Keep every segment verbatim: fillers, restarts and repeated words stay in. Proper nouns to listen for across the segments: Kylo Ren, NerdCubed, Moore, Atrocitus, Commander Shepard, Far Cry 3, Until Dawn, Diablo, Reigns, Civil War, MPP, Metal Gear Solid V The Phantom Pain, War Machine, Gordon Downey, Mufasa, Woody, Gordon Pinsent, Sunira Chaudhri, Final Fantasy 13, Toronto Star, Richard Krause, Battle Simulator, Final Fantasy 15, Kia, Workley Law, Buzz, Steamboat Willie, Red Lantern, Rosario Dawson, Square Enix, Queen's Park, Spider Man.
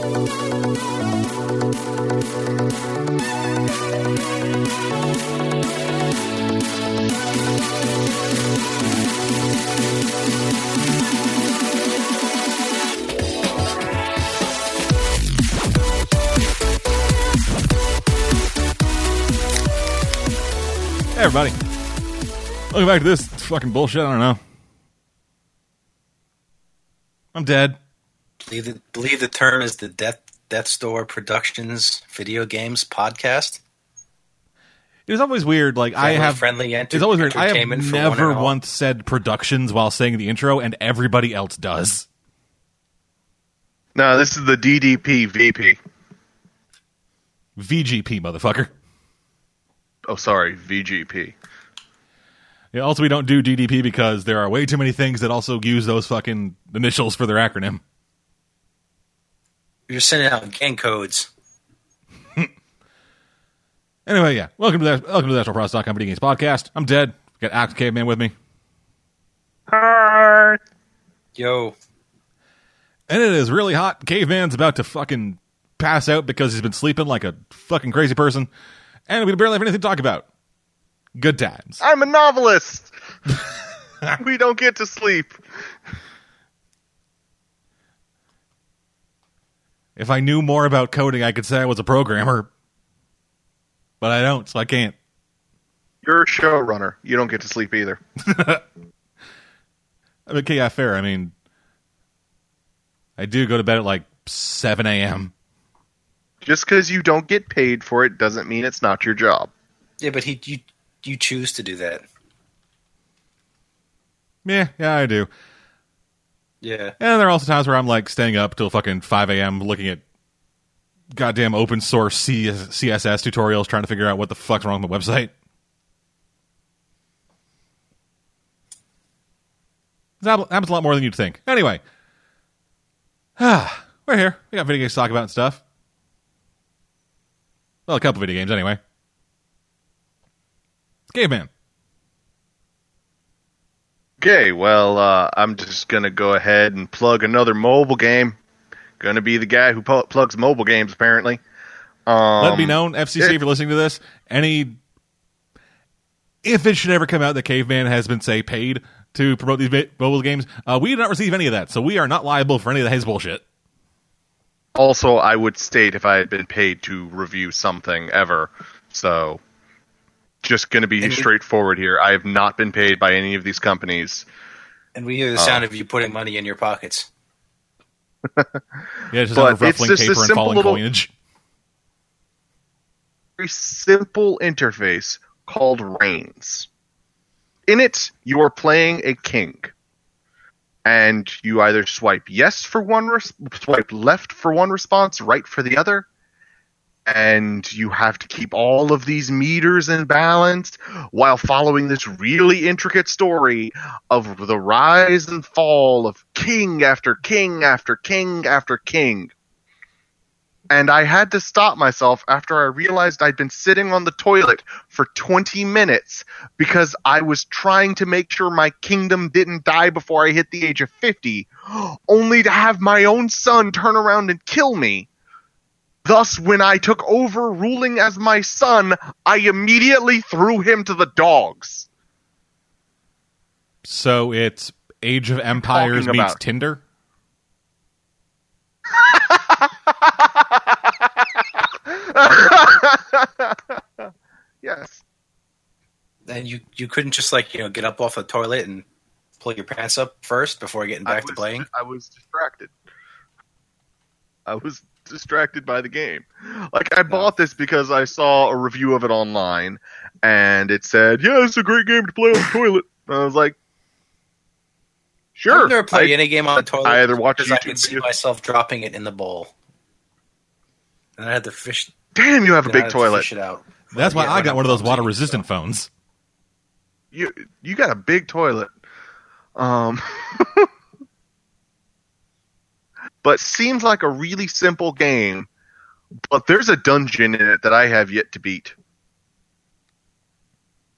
Hey everybody, welcome back to this fucking bullshit. I don't know. I'm dead. Believe the, believe the term is the Death Death Store Productions Video Games Podcast. It was always weird. Like friendly, I have friendly enter- It's always weird. I have never once said productions while saying the intro, and everybody else does. No, this is the D D P V P. V G P, motherfucker. Oh, sorry, V G P. Yeah, also, we don't do D D P because there are way too many things that also use those fucking initials for their acronym. You're sending out gang codes. Anyway, yeah. Welcome to the Welcome to the Astral Process dot com Video Games Podcast. I'm dead. Got Axe Caveman with me. Hi. Yo. And it is really hot. Caveman's about to fucking pass out because he's been sleeping like a fucking crazy person. And we barely have anything to talk about. Good times. I'm a novelist. We don't get to sleep. If I knew more about coding, I could say I was a programmer. But I don't, so I can't. You're a showrunner. You don't get to sleep either. Okay, yeah, fair. I mean, I do go to bed at like seven a.m. Just because you don't get paid for it doesn't mean it's not your job. Yeah, but he you you choose to do that. Yeah, yeah, I do. Yeah. And there are also times where I'm like staying up till fucking five a.m. looking at goddamn open source C S S tutorials trying to figure out what the fuck's wrong with the website. That happens a lot more than you'd think. Anyway. Ah, we're here. We got video games to talk about and stuff. Well, a couple video games anyway. Caveman. Okay, well, uh, I'm just going to go ahead and plug another mobile game. Going to be the guy who pl- plugs mobile games, apparently. Um, Let it be known, F C C, it, if you're listening to this, any, if it should ever come out that Caveman has been, say, paid to promote these ba- mobile games, uh, we do not receive any of that, so we are not liable for any of his bullshit. Also, I would state if I had been paid to review something ever, so... Just going to be and straightforward we, here. I have not been paid by any of these companies. And we hear the sound uh, of you putting money in your pockets. Yeah, it's just a ruffling paper and falling little, coinage. Very simple interface called Reigns. In it, you are playing a king. And you either swipe yes for one, res- swipe left for one response, right for the other. And you have to keep all of these meters in balance while following this really intricate story of the rise and fall of king after king after king after king. And I had to stop myself after I realized I'd been sitting on the toilet for twenty minutes because I was trying to make sure my kingdom didn't die before I hit the age of fifty, only to have my own son turn around and kill me. Thus, when I took over ruling as my son, I immediately threw him to the dogs. So it's Age of Empires meets about. Tinder? Yes. Then you, you couldn't just, like, you know, get up off the toilet and pull your pants up first before getting back was, to playing? I was distracted. I was... distracted by the game. Like, I bought this because I saw a review of it online, and it said, yeah, it's a great game to play on the toilet. And I was like, sure. I've never played any game on the toilet I either watch because YouTube I could see videos. Myself dropping it in the bowl. And I had to fish... Damn, you have a big toilet. Fish it out. That's why I got one of those water-resistant phones. You you got a big toilet. Um... But seems like a really simple game, but there's a dungeon in it that I have yet to beat.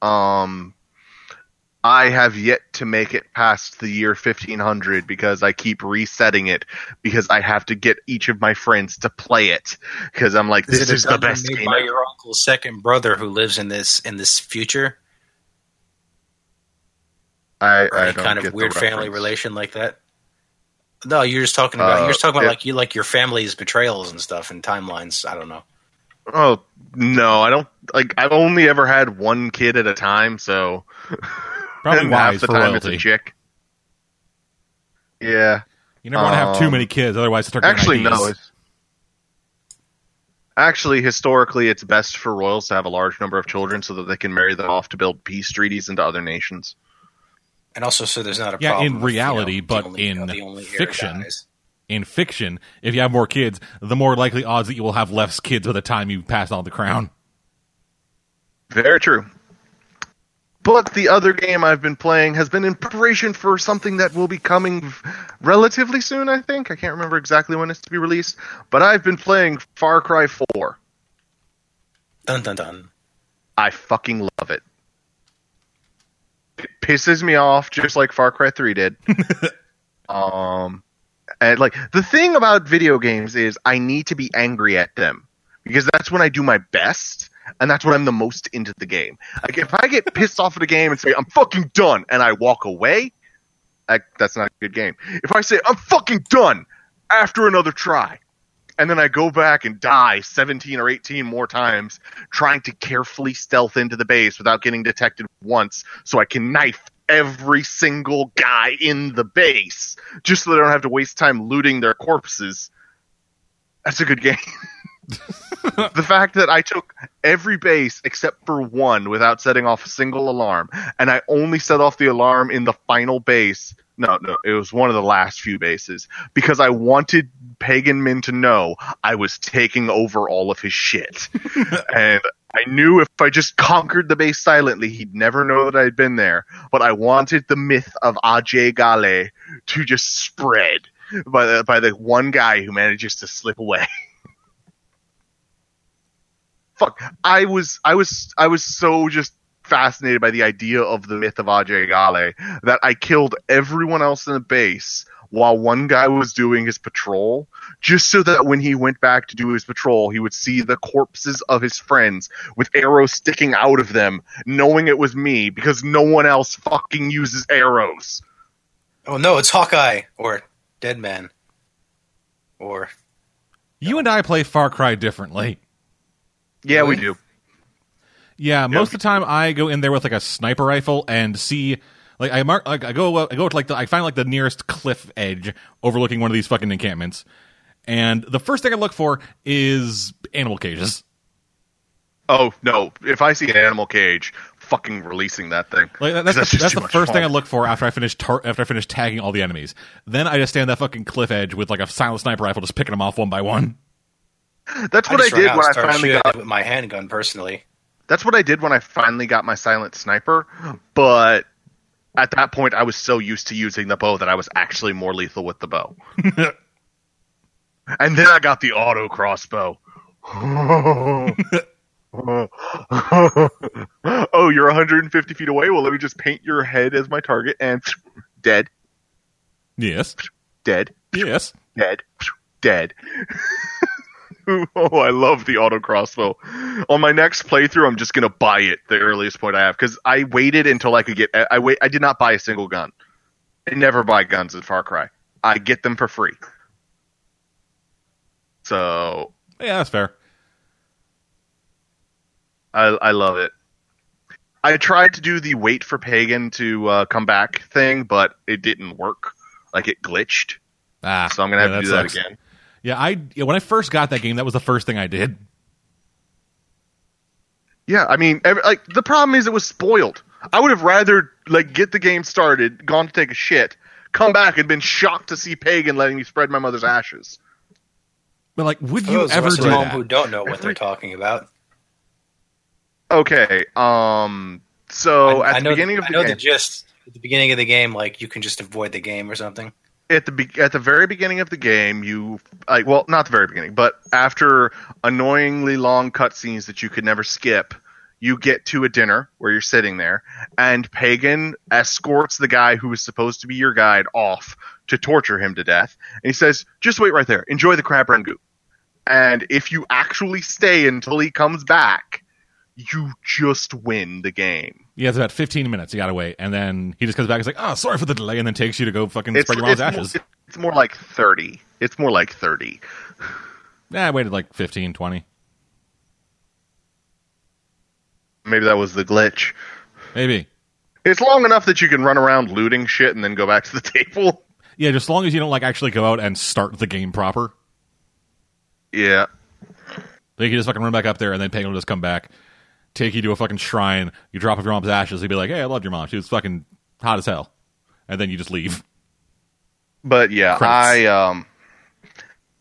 Um, I have yet to make it past the year fifteen hundred because I keep resetting it because I have to get each of my friends to play it because I'm like, this is, is the best game. By your uncle's second brother who lives in this in this future. I, or I any don't kind of get weird family relation like that. No, you're just talking about uh, you're just talking about it, like you like your family's betrayals and stuff and timelines. I don't know. Oh no, I don't like. I've only ever had one kid at a time, so probably wise half the for time royalty. It's a chick. Yeah, you never um, want to have too many kids, otherwise it's actually no. It's, actually, historically, it's best for royals to have a large number of children so that they can marry them off to build peace treaties into other nations. And also, so there's not a yeah, problem. Yeah, in reality, with, you know, but only, in you know, the only fiction, in fiction, if you have more kids, the more likely odds that you will have less kids by the time you pass on the crown. Very true. But the other game I've been playing has been in preparation for something that will be coming relatively soon, I think. I can't remember exactly when it's to be released. But I've been playing Far Cry four. Dun, dun, dun. I fucking love it. It pisses me off just like Far Cry three did. um, and like the thing about video games is I need to be angry at them because that's when I do my best and that's when I'm the most into the game. Like if I get pissed off at the game and say I'm fucking done and I walk away, I, that's not a good game. If I say I'm fucking done after another try and then I go back and die seventeen or eighteen more times trying to carefully stealth into the base without getting detected once so I can knife every single guy in the base just so they don't have to waste time looting their corpses. That's a good game. The fact that I took every base except for one without setting off a single alarm, and I only set off the alarm in the final base. No, no, it was one of the last few bases because I wanted Pagan Min to know I was taking over all of his shit. And I knew if I just conquered the base silently, he'd never know that I'd been there. But I wanted the myth of Ajay Ghale to just spread by the, by the one guy who manages to slip away. Fuck, I was, I was, I was so just fascinated by the idea of the myth of Ajay Ghale that I killed everyone else in the base while one guy was doing his patrol, just so that when he went back to do his patrol, he would see the corpses of his friends with arrows sticking out of them, knowing it was me because no one else fucking uses arrows. Oh no, it's Hawkeye or Dead Man. Or you and I play Far Cry differently. Yeah, we do. Yeah, most of the time I go in there with like a sniper rifle and see, like I mark, like I go, I go to like the, I find like the nearest cliff edge overlooking one of these fucking encampments, and the first thing I look for is animal cages. Oh no! If I see an animal cage, fucking releasing that thing. Like, that's that's, the, that's the first fun. thing I look for after I finish tar- after I finish tagging all the enemies. Then I just stand at that fucking cliff edge with like a silent sniper rifle, just picking them off one by one. That's what I, I did when I finally got with my handgun. Personally, that's what I did when I finally got my silent sniper. But at that point, I was so used to using the bow that I was actually more lethal with the bow. And then I got the auto crossbow. Oh, you're one hundred fifty feet away. Well, let me just paint your head as my target and dead. Yes. Dead. Yes. Dead. Dead. Oh, I love the auto crossbow. On my next playthrough, I'm just gonna buy it the earliest point I have because I waited until I could get. I wait. I did not buy a single gun. I never buy guns in Far Cry. I get them for free. So yeah, that's fair. I I love it. I tried to do the wait for Pagan to uh, come back thing, but it didn't work. Like it glitched. Ah, so I'm gonna have yeah, to do that, that again. Yeah, I when I first got that game, that was the first thing I did. Yeah, I mean, every, like the problem is it was spoiled. I would have rather like get the game started, gone to take a shit, come back and been shocked to see Pagan letting me spread my mother's ashes. But like, would you ever do that? Who don't know what they're talking about. Okay, um, so I, at I the beginning the, of the I know game, the gist. At the beginning of the game, like you can just avoid the game or something. At the be- at the very beginning of the game, you like well, not the very beginning, but after annoyingly long cutscenes that you could never skip, you get to a dinner where you're sitting there, and Pagan escorts the guy who is supposed to be your guide off to torture him to death. And he says, just wait right there. Enjoy the crab rangoon. And if you actually stay until he comes back, you just win the game. Yeah, it's about fifteen minutes. You gotta wait, and then he just comes back. He's like, "Oh, sorry for the delay," and then takes you to go fucking spread your mom's ashes. More, it's more like thirty. It's more like thirty. Nah, I waited like fifteen, twenty. Maybe that was the glitch. Maybe it's long enough that you can run around looting shit and then go back to the table. Yeah, just as long as you don't like actually go out and start the game proper. Yeah. They can just fucking run back up there, and then Pagan will just come back, take you to a fucking shrine, you drop off your mom's ashes, he'd be like, hey, I loved your mom, she was fucking hot as hell. And then you just leave. But yeah, Credits. I um,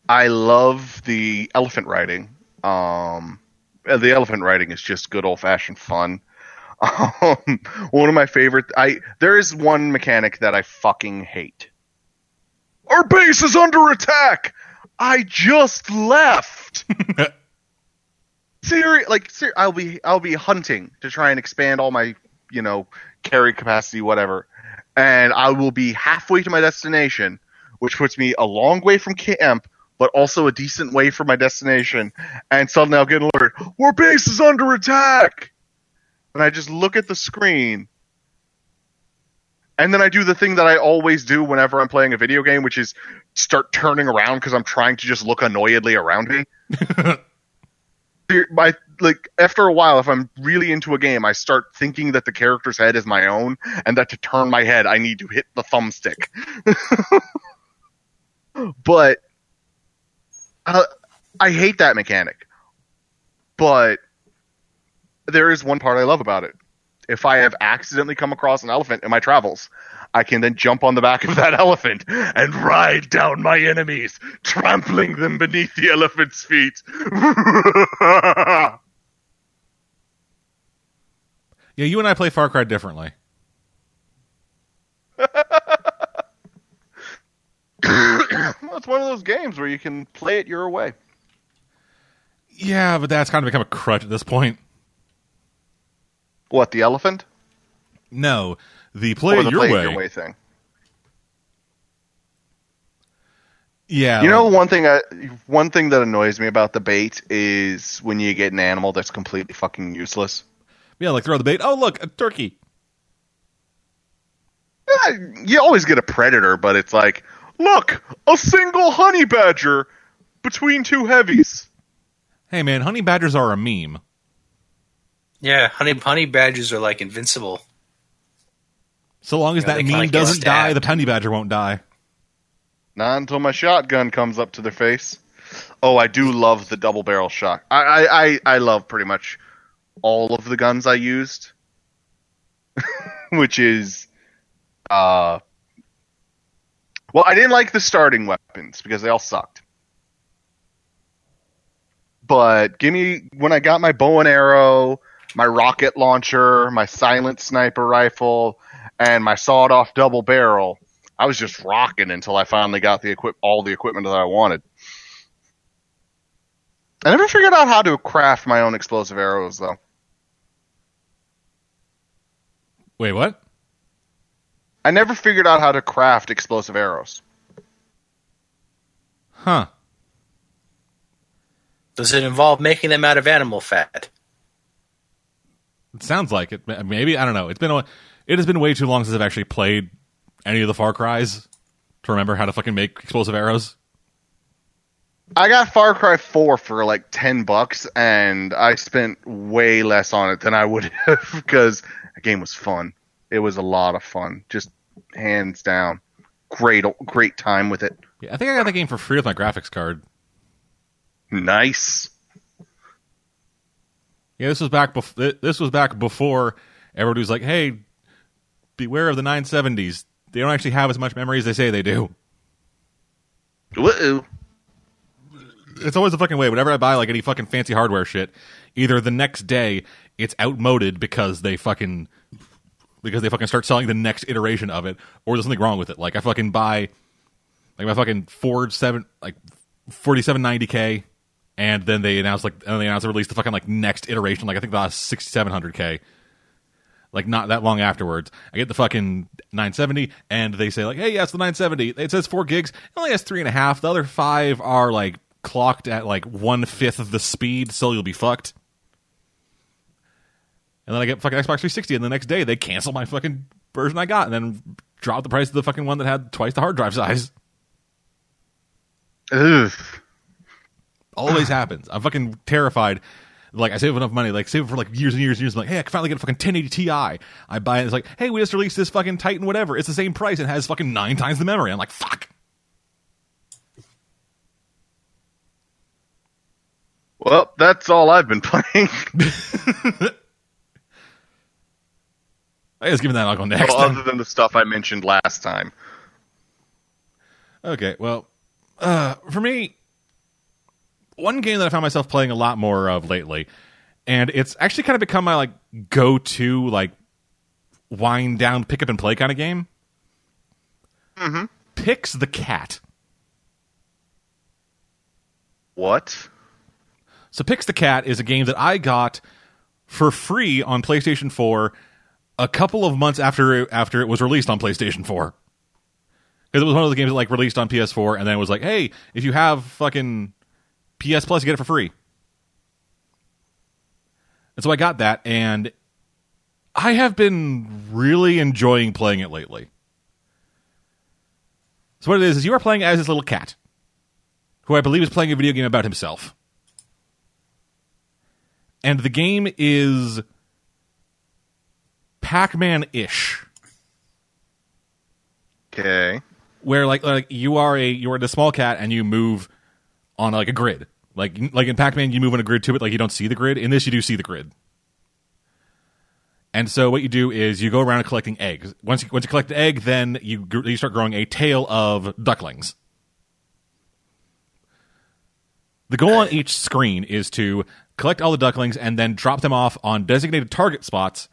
I love the elephant riding. Um, the elephant riding is just good old-fashioned fun. Um, one of my favorite... I There is one mechanic that I fucking hate. Our base is under attack! I just left. Seri- like, ser- I'll be, I'll be hunting to try and expand all my, you know, carry capacity, whatever. And I will be halfway to my destination, which puts me a long way from camp, but also a decent way from my destination. And suddenly I'll get an alert. Our base is under attack. And I just look at the screen. And then I do the thing that I always do whenever I'm playing a video game, which is start turning around because I'm trying to just look annoyedly around me. my, like, after a while, if I'm really into a game, I start thinking that the character's head is my own, and that to turn my head, I need to hit the thumbstick. But uh, I hate that mechanic. But there is one part I love about it. If I have accidentally come across an elephant in my travels, I can then jump on the back of that elephant and ride down my enemies, trampling them beneath the elephant's feet. Yeah, you and I play Far Cry differently. Well, it's one of those games where you can play it your way. Yeah, but that's kind of become a crutch at this point. What, the elephant? No, the play or the your play way. Your way thing. Yeah, you like, know one thing. I, one thing that annoys me about the bait is when you get an animal that's completely fucking useless. Yeah, like throw the bait. Oh, look, a turkey. Yeah, you always get a predator, but it's like, look, a single honey badger between two heavies. Hey, man, honey badgers are a meme. Yeah, honey honey badgers are like invincible. So long as you know, that meme doesn't die, the honey badger won't die. Not until my shotgun comes up to their face. Oh, I do love the double barrel shot. I I, I love pretty much all of the guns I used, which is, uh, well, I didn't like the starting weapons because they all sucked. But give me when I got my bow and arrow, my rocket launcher, my silent sniper rifle, and my sawed-off double barrel. I was just rocking until I finally got the equip all the equipment that I wanted. I never figured out how to craft my own explosive arrows, though. Wait, what? I never figured out how to craft explosive arrows. Huh. Does it involve making them out of animal fat? It sounds like it. Maybe, I don't know. It's been a, it has been way too long since I've actually played any of the Far Cries to remember how to fucking make explosive arrows. I got Far Cry four for like ten bucks, and I spent way less on it than I would have because the game was fun. It was a lot of fun, just hands down. Great, great time with it. Yeah, I think I got the game for free with my graphics card. Nice. Yeah, this was back before. This was back before everybody was like, "Hey, beware of the nine seventies. They don't actually have as much memory as they say they do." Woo! It's always the fucking way. Whenever I buy like any fucking fancy hardware shit, either the next day it's outmoded because they fucking because they fucking start selling the next iteration of it, or there's something wrong with it. Like I fucking buy like my fucking Ford seven like forty-seven ninety K. and then they announced like and they announced they released the fucking like next iteration. Like I think the last sixty-seven hundred K. Like, not that long afterwards. I get the fucking nine seventy, and they say, like, hey, yeah, it's the nine seventy. It says four gigs. It only has three and a half. The other five are, like, clocked at, like, one-fifth of the speed, so you'll be fucked. And then I get fucking Xbox three sixty, and the next day they cancel my fucking version I got, and then drop the price of the fucking one that had twice the hard drive size. Ugh. Always happens. I'm fucking terrified. Like, I save enough money, like, save it for, like, years and years and years. I'm like, hey, I can finally get a fucking ten eighty Ti. I buy it, and it's like, hey, we just released this fucking Titan whatever. It's the same price and has fucking nine times the memory. I'm like, fuck. Well, that's all I've been playing. I guess given that, I'll go next. Well, other than the stuff I mentioned last time. Okay, well, uh, for me... one game that I found myself playing a lot more of lately, and it's actually kind of become my like go-to like wind down, pick up and play kind of game. Mm-hmm. Pix the Cat. What? So Pix the Cat is a game that I got for free on PlayStation four a couple of months after after it was released on PlayStation four. Because it was one of those games that like released on P S four, and then it was like, hey, if you have fucking P S Plus, you get it for free. And so I got that, and I have been really enjoying playing it lately. So what it is, is you are playing as this little cat, who I believe is playing a video game about himself. And the game is Pac-Man-ish. Okay. Where like, like you are a you are a small cat, and you move on like a grid. Like like in Pac-Man, you move on a grid to it, like you don't see the grid. In this, you do see the grid. And so what you do is you go around collecting eggs. Once you, once you collect the egg, then you, you start growing a tail of ducklings. The goal on each screen is to collect all the ducklings and then drop them off on designated target spots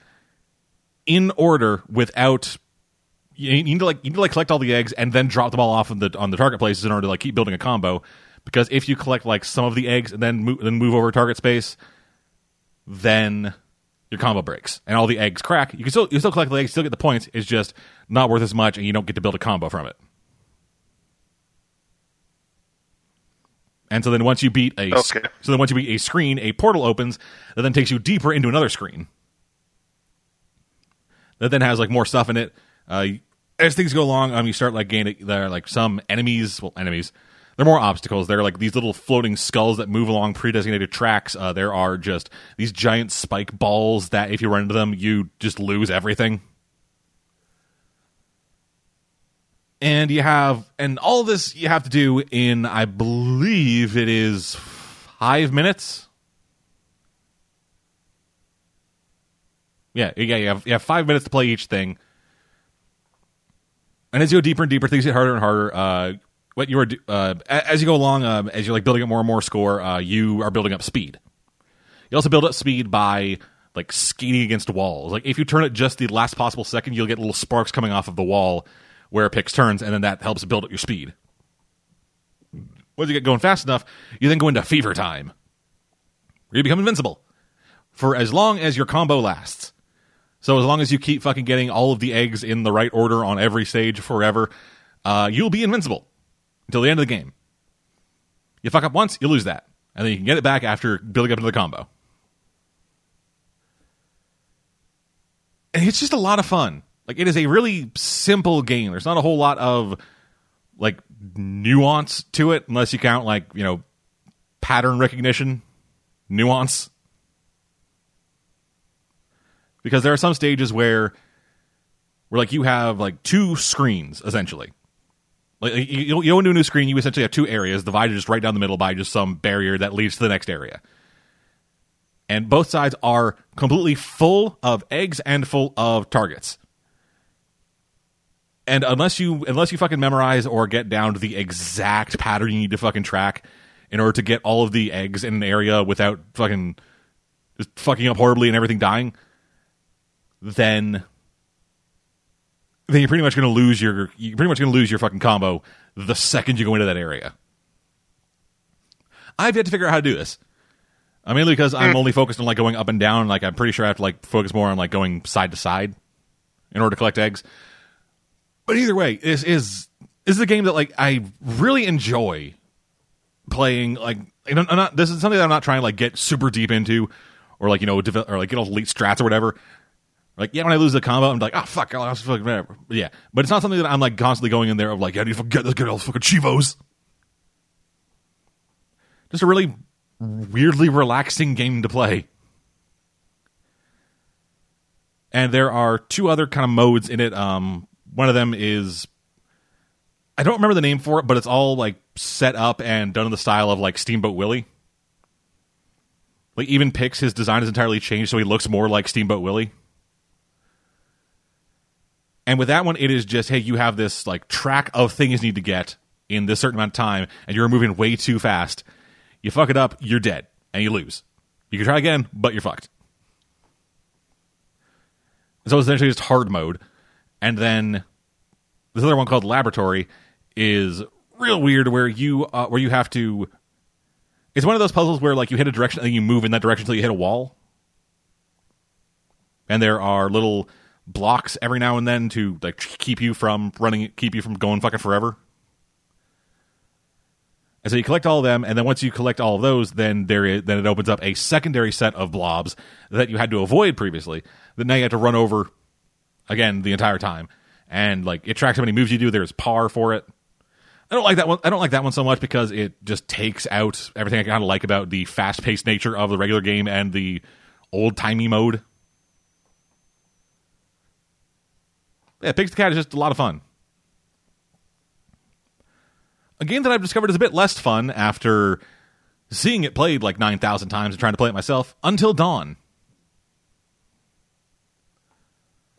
in order without... You need to like, you need to like collect all the eggs and then drop them all off on the, on the target places in order to like keep building a combo. Because if you collect like some of the eggs and then move, then move over target space, then your combo breaks and all the eggs crack. You can still you still collect the eggs, still get the points. It's just not worth as much, and you don't get to build a combo from it. And so then once you beat a okay. so then once you beat a screen, a portal opens that then takes you deeper into another screen that then has like more stuff in it. Uh, as things go along, um, you start like gaining there are, like some enemies, well enemies. They're more obstacles. They're like these little floating skulls that move along pre-designated tracks. Uh, there are just these giant spike balls that if you run into them, you just lose everything. And you have, and all this you have to do in, I believe it is five minutes. Yeah, yeah, you have, you have five minutes to play each thing. And as you go deeper and deeper, things get harder and harder. Uh, What you are uh, as you go along, uh, as you're like building up more and more score, uh, you are building up speed. You also build up speed by like skating against walls. Like if you turn it just the last possible second, you'll get little sparks coming off of the wall where Pix turns, and then that helps build up your speed. Once you get going fast enough, you then go into fever time, where you become invincible for as long as your combo lasts. So as long as you keep fucking getting all of the eggs in the right order on every stage forever, uh, you'll be invincible. Until the end of the game. You fuck up once, you lose that. And then you can get it back after building up into the combo. And it's just a lot of fun. Like, it is a really simple game. There's not a whole lot of, like, nuance to it, unless you count, like, you know, pattern recognition, nuance. Because there are some stages where, where like, you have, like, two screens, essentially. Like you, you go into a new screen, you essentially have two areas divided just right down the middle by just some barrier that leads to the next area. And both sides are completely full of eggs and full of targets. And unless you unless you fucking memorize or get down to the exact pattern you need to fucking track in order to get all of the eggs in an area without fucking just fucking up horribly and everything dying, then... then you're pretty much going to lose your you're pretty much going to lose your fucking combo the second you go into that area. I've yet to figure out how to do this. I mean, because I'm only focused on like going up and down. Like I'm pretty sure I have to like focus more on like going side to side in order to collect eggs. But either way, this is this is a game that like I really enjoy playing. Like I'm not, this is something that I'm not trying to like get super deep into, or like you know develop, or like get all elite strats or whatever. Like yeah, when I lose the combo, I'm like, oh fuck, I lost fucking whatever. Yeah, but it's not something that I'm like constantly going in there of like, I need to get, get all the fucking chivos. Just a really weirdly relaxing game to play. And there are two other kind of modes in it. Um, one of them is, I don't remember the name for it, but it's all like set up and done in the style of like Steamboat Willie. Like even Pix, his design is entirely changed, so he looks more like Steamboat Willie. And with that one, it is just, hey, you have this like track of things you need to get in this certain amount of time, and you're moving way too fast. You fuck it up, you're dead, and you lose. You can try again, but you're fucked. So it's essentially just hard mode. And then this other one called Laboratory is real weird, where you uh, where you have to... It's one of those puzzles where like you hit a direction, and then you move in that direction until you hit a wall. And there are little blocks every now and then to like keep you from running, keep you from going fucking forever. And so you collect all of them, and then once you collect all of those, then there is, then it opens up a secondary set of blobs that you had to avoid previously, that now you have to run over again the entire time. And like it tracks how many moves you do. There's par for it. I don't like that one. I don't like that one so much because it just takes out everything I kind of like about the fast-paced nature of the regular game and the old-timey mode. Yeah, Pix the Cat is just a lot of fun. A game that I've discovered is a bit less fun after seeing it played like nine thousand times and trying to play it myself, Until Dawn.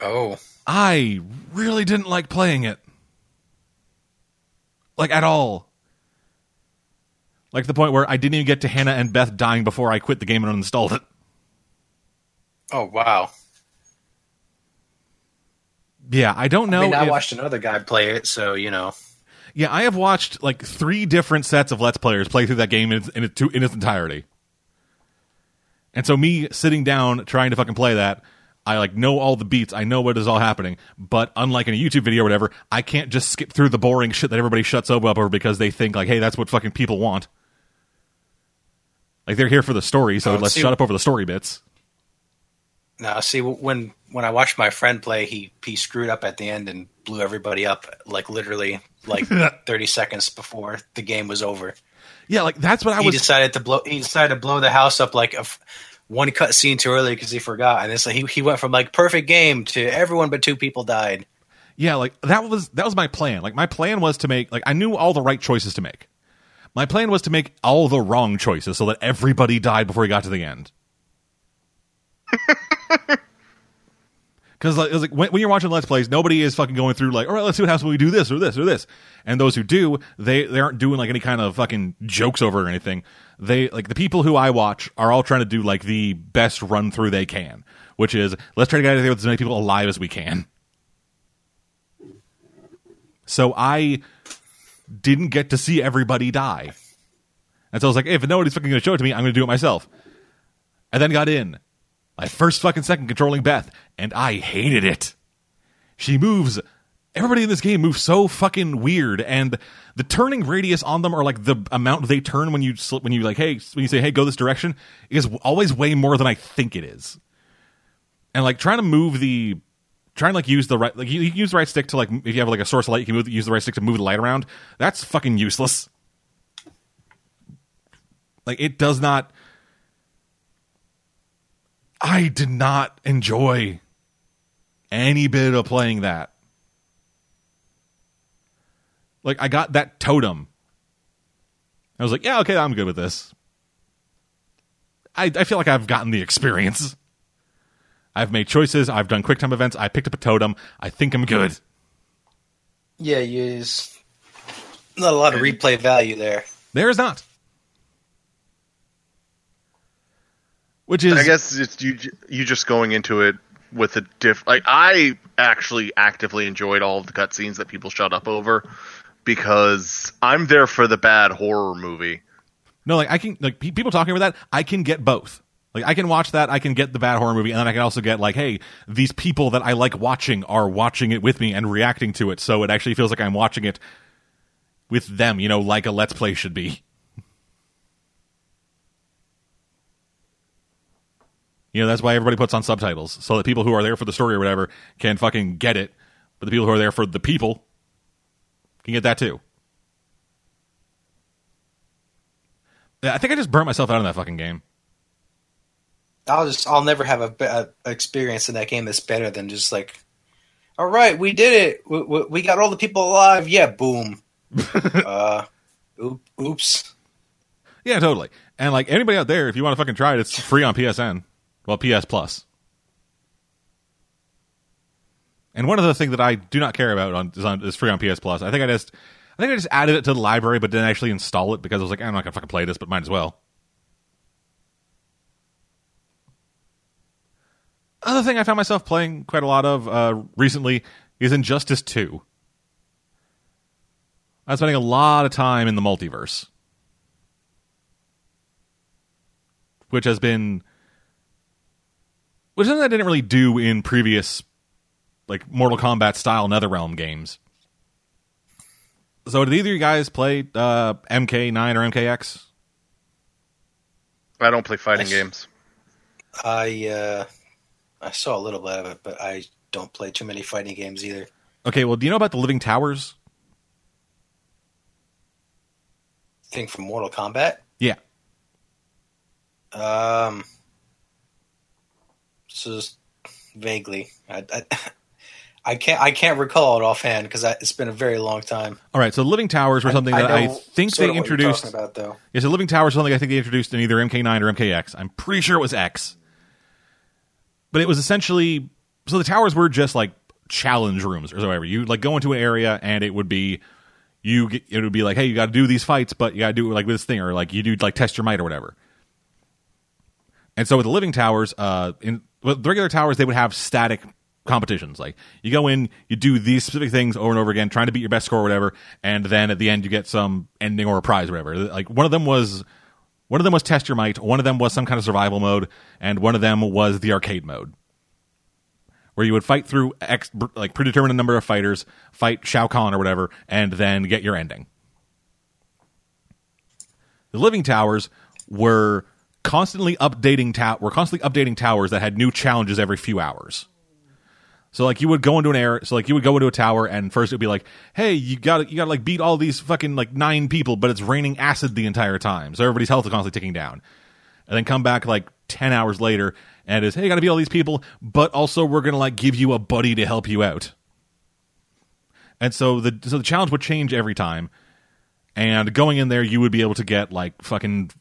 Oh. I really didn't like playing it. Like, at all. Like, the point where I didn't even get to Hannah and Beth dying before I quit the game and uninstalled it. Oh, wow. Yeah, I don't know. I mean, I if... watched another guy play it, so, you know... Yeah, I have watched like three different sets of Let's Players play through that game in its, in its, in its entirety. And so me sitting down trying to fucking play that, I like know all the beats, I know what is all happening, but unlike in a YouTube video or whatever, I can't just skip through the boring shit that everybody shuts up over because they think like, hey, that's what fucking people want. Like they're here for the story, so oh, let's see, shut up over the story bits. No, see, when when I watched my friend play, he he screwed up at the end and blew everybody up, like literally like thirty seconds before the game was over. Yeah, like that's what I he was. He decided to blow. He decided to blow the house up like a f- one cut scene too early because he forgot, and it's like he he went from like perfect game to everyone but two people died. Yeah, like that was that was my plan. Like my plan was to make like I knew all the right choices to make. My plan was to make all the wrong choices so that everybody died before he got to the end. Because like, like when, when you're watching Let's Plays, nobody is fucking going through like, all right, let's see what happens when we do this or this or this. And those who do, they, they aren't doing like any kind of fucking jokes over it or anything. They like the people who I watch are all trying to do like the best run through they can, which is let's try to get out of there with as many people alive as we can. So I didn't get to see everybody die, and so I was like, hey, if nobody's fucking going to show it to me, I'm going to do it myself. And then got in. My first fucking second controlling Beth, and I hated it. She moves... Everybody in this game moves so fucking weird, and the turning radius on them, or like the amount they turn when you slip, when you like, hey, when you say, hey, go this direction, is always way more than I think it is. And like trying to move the, trying to like use the right, like you, you use the right stick to like, if you have like a source of light, you can move, use the right stick to move the light around. That's fucking useless. Like it does not. I did not enjoy any bit of playing that. Like, I got that totem. I was like, yeah, okay, I'm good with this. I, I feel like I've gotten the experience. I've made choices. I've done quick time events. I picked up a totem. I think I'm good. Yeah, use not a lot of replay value there. There is not. Which is, I guess it's you. You just going into it with a diff. Like I actually actively enjoyed all of the cutscenes that people shut up over because I'm there for the bad horror movie. No, like I can like pe- people talking about that. I can get both. Like I can watch that. I can get the bad horror movie, and then I can also get like, hey, these people that I like watching are watching it with me and reacting to it, so it actually feels like I'm watching it with them. You know, like a Let's Play should be. You know, that's why everybody puts on subtitles, so that people who are there for the story or whatever can fucking get it, but the people who are there for the people can get that too. I think I just burnt myself out on that fucking game. I'll just, I'll never have a, a experience in that game that's better than just like, all right, we did it. We, we, we got all the people alive. Yeah, boom. uh, oops. Yeah, totally. And like anybody out there, if you want to fucking try it, it's free on P S N. Well, P S Plus. And one other thing that I do not care about on is, on, is free on P S Plus. I think I just, I think I just added it to the library, but didn't actually install it because I was like, I'm not gonna fucking play this, but might as well. Other thing I found myself playing quite a lot of uh, recently is Injustice two. I was spending a lot of time in the multiverse, which has been, which is something I didn't really do in previous, like Mortal Kombat style NetherRealm games. So did either of you guys play uh, M K nine or M K X? I don't play fighting I, games. I uh, I saw a little bit of it, but I don't play too many fighting games either. Okay, well, do you know about the Living Towers? Thing from Mortal Kombat? Yeah. Um, so vaguely, I, I, I can't I can't recall it offhand because it's been a very long time. All right, so Living Towers were something I, that I, I think they introduced. About, though. Yeah, so Living Towers was something I think they introduced in either M K nine or M K X. I'm pretty sure it was X, but it was essentially so the towers were just like challenge rooms or whatever. You like go into an area and it would be you. Get, it would be like, hey, you got to do these fights, but you got to do it like this thing or like you do like test your might or whatever. And so with the Living Towers, uh, in with the regular towers, they would have static competitions. Like you go in, you do these specific things over and over again, trying to beat your best score or whatever. And then at the end, you get some ending or a prize or whatever. Like one of them was, one of them was test your might. One of them was some kind of survival mode, and one of them was the arcade mode, where you would fight through X, like predetermined number of fighters, fight Shao Kahn or whatever, and then get your ending. The Living Towers were. Constantly updating ta- we're constantly updating towers that had new challenges every few hours. So like you would go into an air, so like you would go into a tower, and first it'd be like, hey, you gotta you gotta like beat all these fucking like nine people, but it's raining acid the entire time, so everybody's health is constantly ticking down. And then come back like ten hours later, and it's hey, you gotta beat all these people, but also we're gonna like give you a buddy to help you out. And so the so the challenge would change every time. And going in there, you would be able to get like fucking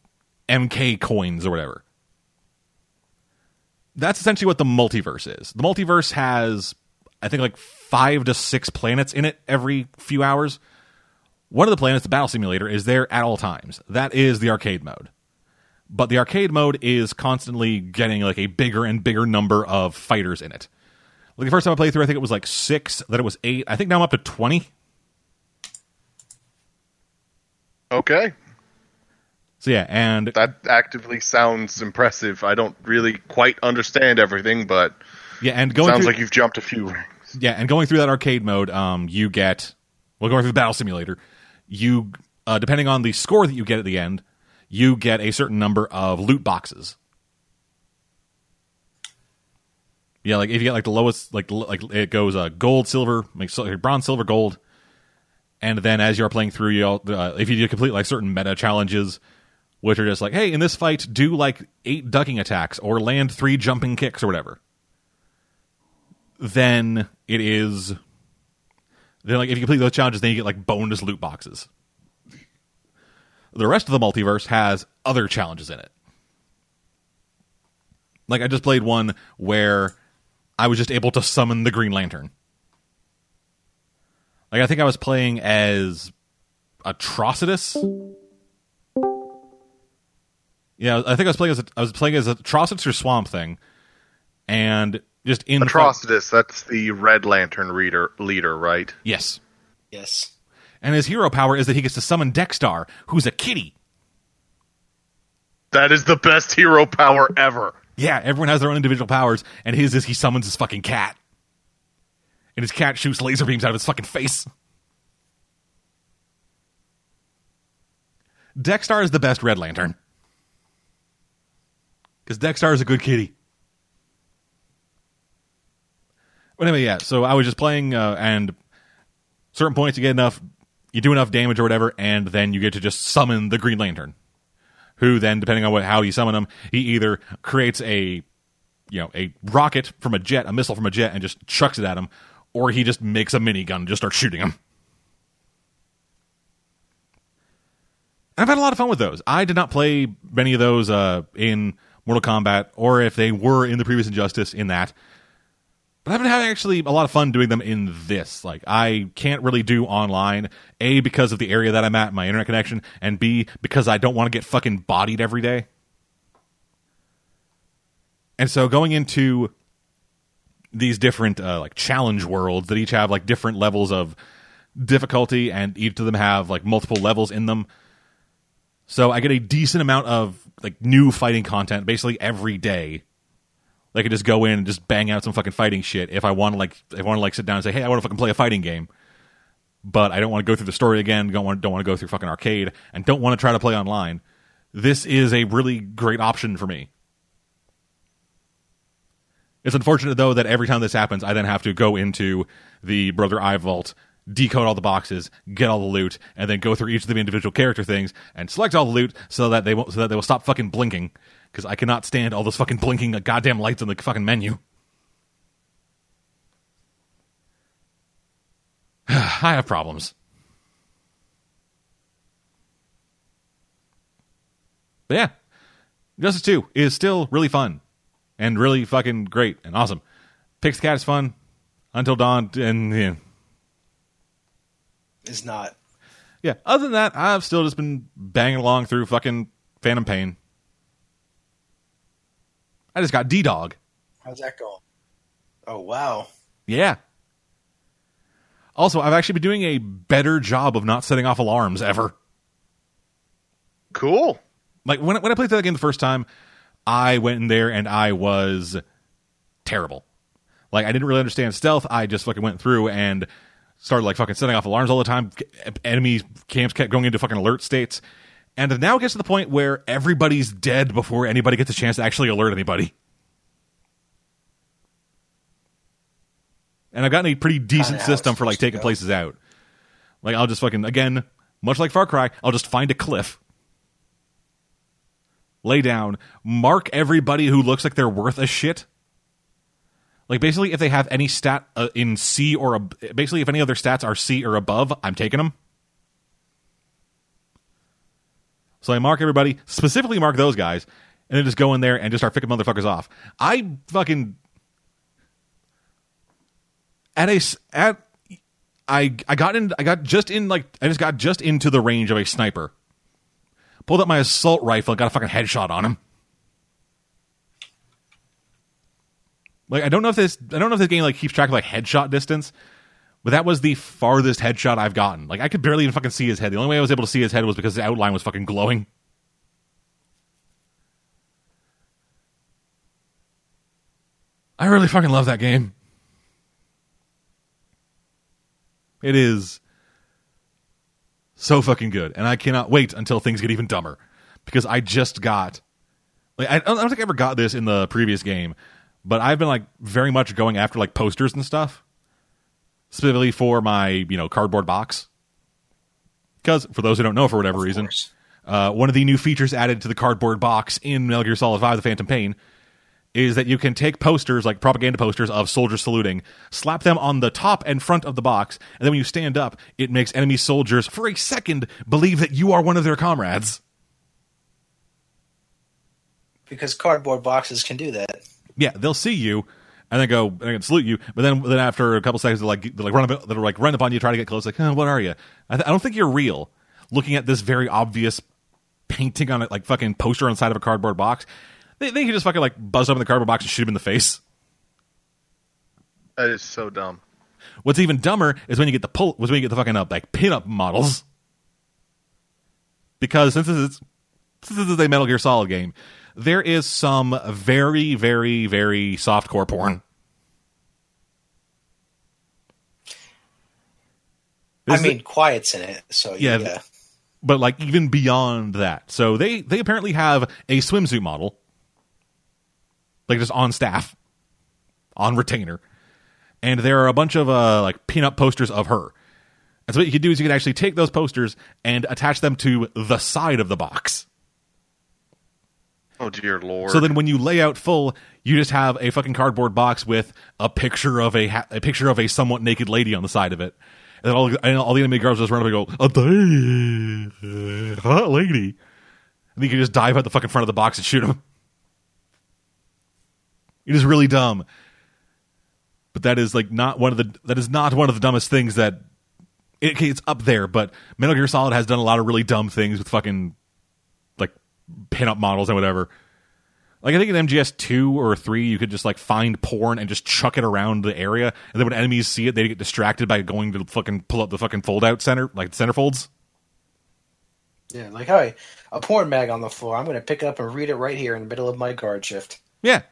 M K coins or whatever. That's essentially what the multiverse is. The multiverse has, I think, like five to six planets in it every few hours. One of the planets, the Battle Simulator, is there at all times. That is the arcade mode. But the arcade mode is constantly getting like a bigger and bigger number of fighters in it. Like the first time I played through, I think it was like six, then it was eight. I think now I'm up to twenty. Okay. So yeah, and that actively sounds impressive. I don't really quite understand everything, but yeah, and going sounds through, like you've jumped a few rings. Yeah, and going through that arcade mode, um, you get well going through the Battle Simulator. You, uh, depending on the score that you get at the end, you get a certain number of loot boxes. Yeah, like if you get like the lowest, like like it goes uh, gold, silver, like bronze, silver, gold, and then as you're playing through, you all, uh, if you complete like certain meta challenges. Which are just like, hey, in this fight, do like eight ducking attacks or land three jumping kicks or whatever. Then it is. Then, like, if you complete those challenges, then you get like bonus loot boxes. The rest of the multiverse has other challenges in it. Like, I just played one where I was just able to summon the Green Lantern. Like, I think I was playing as Atrocitus. Yeah, I think I was playing as a, I was playing as Atrocitus or Swamp Thing, and just in Atrocitus. The fu- that's the Red Lantern reader, leader, right? Yes, yes. And his hero power is that he gets to summon Dexter, who's a kitty. That is the best hero power ever. Yeah, everyone has their own individual powers, and his is he summons his fucking cat. And his cat shoots laser beams out of his fucking face. Dexter is the best Red Lantern. Because Dexter is a good kitty. But anyway, yeah, so I was just playing, uh, and certain points you get enough, you do enough damage or whatever, and then you get to just summon the Green Lantern. Who then, depending on what how you summon him, he either creates a, you know, a rocket from a jet, a missile from a jet, and just chucks it at him, or he just makes a minigun and just starts shooting him. And I've had a lot of fun with those. I did not play many of those uh, in Mortal Kombat, or if they were in the previous Injustice, in that. But I've been having actually a lot of fun doing them in this. Like, I can't really do online, A, because of the area that I'm at, my internet connection, and B, because I don't want to get fucking bodied every day. And so going into these different uh, like challenge worlds that each have like different levels of difficulty, and each of them have like multiple levels in them. So I get a decent amount of like new fighting content basically every day. I could just go in and just bang out some fucking fighting shit if I want to, like, if I want to like sit down and say, hey, I want to fucking play a fighting game, but I don't want to go through the story again, don't want don't want to go through fucking arcade, and don't want to try to play online. This is a really great option for me. It's unfortunate though that every time this happens, I then have to go into the Brother Eye Vault, decode all the boxes, get all the loot, and then go through each of the individual character things and select all the loot so that they won't, so that they will stop fucking blinking. Because I cannot stand all those fucking blinking goddamn lights on the fucking menu. I have problems. But yeah, Justice two is still really fun. And really fucking great and awesome. Pix the Cat is fun. Until Dawn and... Yeah. It's not. Yeah, other than that, I've still just been banging along through fucking Phantom Pain. I just got D-Dog. How's that going? Oh, wow. Yeah. Also, I've actually been doing a better job of not setting off alarms ever. Cool. Like, when, when I played that game the first time, I went in there and I was terrible. Like, I didn't really understand stealth. I just fucking went through and started, like, fucking setting off alarms all the time. Enemy camps kept going into fucking alert states. And now it gets to the point where everybody's dead before anybody gets a chance to actually alert anybody. And I've gotten a pretty decent system for, like, taking places out. Like, I'll just fucking, again, much like Far Cry, I'll just find a cliff. Lay down. Mark everybody who looks like they're worth a shit. Like, basically, if they have any stat uh, in C or... Ab- basically, if any of their stats are C or above, I'm taking them. So I mark everybody, specifically mark those guys, and then just go in there and just start picking motherfuckers off. I fucking at a at I I got in I got just in like I just got just into the range of a sniper. Pulled up my assault rifle and got a fucking headshot on him. Like I don't know if this I don't know if this game like keeps track of like headshot distance. But that was the farthest headshot I've gotten. Like, I could barely even fucking see his head. The only way I was able to see his head was because his outline was fucking glowing. I really fucking love that game. It is so fucking good. And I cannot wait until things get even dumber. Because I just got... like I don't think I ever got this in the previous game. But I've been, like, very much going after, like, posters and stuff. Specifically for my, you know, cardboard box. Because, for those who don't know for whatever reason, uh, one of the new features added to the cardboard box in Metal Gear Solid V The Phantom Pain is that you can take posters, like propaganda posters of soldiers saluting, slap them on the top and front of the box, and then when you stand up, it makes enemy soldiers, for a second, believe that you are one of their comrades. Because cardboard boxes can do that. Yeah, they'll see you. And they go, and I can salute you. But then, then after a couple seconds, they're like, they're like run up, they're like run upon you, try to get close. Like, oh, what are you? I, th- I don't think you're real. Looking at this very obvious painting on it, like fucking poster on the side of a cardboard box, they they can just fucking like buzz up in the cardboard box and shoot him in the face. That is so dumb. What's even dumber is when you get the pull. Was when you get the fucking up uh, like pinup models. Because since this is this is a Metal Gear Solid game, there is some very, very, very softcore porn. There's I mean, the, Quiet's in it, so yeah. yeah. But like even beyond that, so they they apparently have a swimsuit model, like just on staff, on retainer, and there are a bunch of uh like pin-up posters of her. And so what you could do is you could actually take those posters and attach them to the side of the box. Oh dear lord! So then when you lay out full, you just have a fucking cardboard box with a picture of a ha- a picture of a somewhat naked lady on the side of it. And all, and all the enemy guards just run up and go, hot lady. And you can just dive out the fucking front of the box and shoot him. It is really dumb. But that is like not one of the that is not one of the dumbest things that it, it's up there, but Metal Gear Solid has done a lot of really dumb things with fucking like pin-up models and whatever. Like I think in M G S two or three, you could just like find porn and just chuck it around the area, and then when enemies see it, they get distracted by going to fucking pull up the fucking fold-out center, like centerfolds. Yeah, like hey, a porn mag on the floor. I'm going to pick it up and read it right here in the middle of my guard shift. Yeah,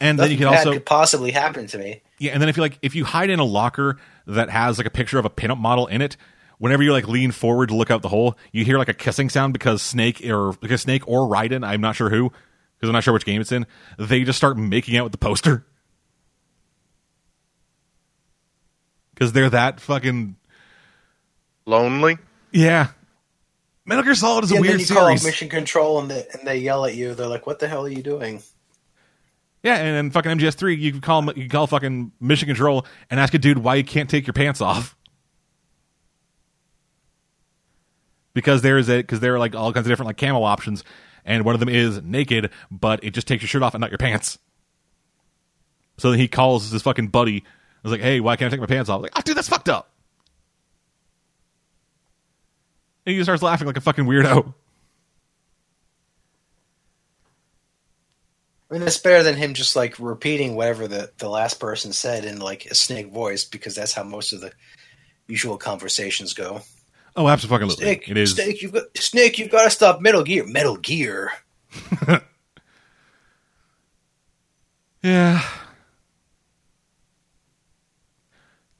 and nothing then you can also could possibly happen to me. Yeah, and then if you like, if you hide in a locker that has like a picture of a pinup model in it, whenever you like lean forward to look out the hole, you hear like a kissing sound because Snake or because Snake or Raiden, I'm not sure who. Because I'm not sure which game it's in, they just start making out with the poster. Because they're that fucking... lonely? Yeah. Metal Gear Solid is yeah, a weird series. And then you series. Call Mission Control and they, and they yell at you. They're like, what the hell are you doing? Yeah, and then fucking M G S three, you can call, you can call fucking Mission Control and ask a dude why you can't take your pants off. Because there is a, because there are like all kinds of different like camo options. And one of them is naked, but it just takes your shirt off and not your pants. So then he calls his fucking buddy. I was like, hey, why can't I take my pants off? I'm like, oh, dude, that's fucked up. And he starts laughing like a fucking weirdo. I mean, it's better than him just, like, repeating whatever the, the last person said in, like, a snake voice, because that's how most of the usual conversations go. Oh, absolutely! Snake, it is. Snake, you've got, Snake, you've got to stop Metal Gear. Metal Gear. Yeah.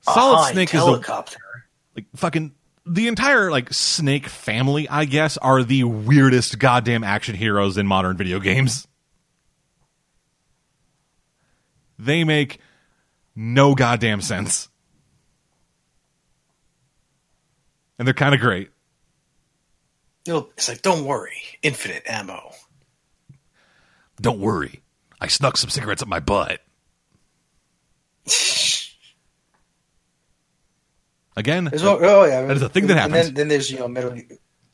Uh, Solid Snake helicopter. is a, like fucking the entire like Snake family. I guess are the weirdest goddamn action heroes in modern video games. They make no goddamn sense. And they're kind of great. It's like, don't worry. Infinite ammo. Don't worry. I snuck some cigarettes up my butt. Again, there's one, oh, yeah, that is a thing that happens. And then, then there's, you know, Metal,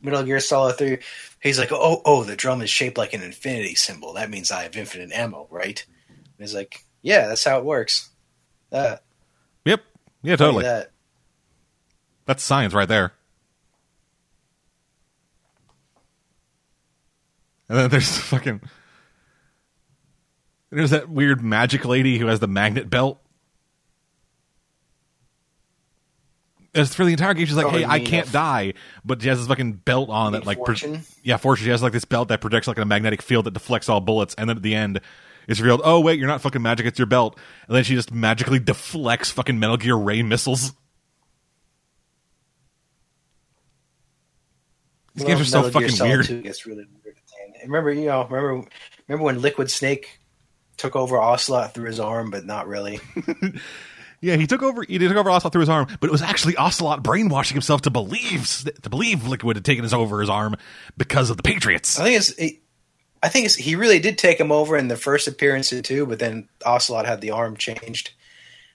Metal Gear Solid three. He's like, oh, oh, the drum is shaped like an infinity symbol. That means I have infinite ammo, right? And he's like, yeah, that's how it works. Uh, yep. Yeah, totally. That. That's science right there. And then there's fucking... there's that weird magic lady who has the magnet belt. As for the entire game, she's like, oh, hey, I can't die. But she has this fucking belt on that like... Fortune? Pro- yeah, Fortune. She has like this belt that projects like a magnetic field that deflects all bullets. And then at the end, it's revealed, oh, wait, you're not fucking magic, it's your belt. And then she just magically deflects fucking Metal Gear Ray missiles. These well, games are so fucking weird. two gets really weird. Remember, you know, remember, remember when Liquid Snake took over Ocelot through his arm, but not really. Yeah, he took over. He took over Ocelot through his arm, but it was actually Ocelot brainwashing himself to believe to believe Liquid had taken his over his arm because of the Patriots. I think it's. It, I think it's, he really did take him over in the first appearance in two, but then Ocelot had the arm changed.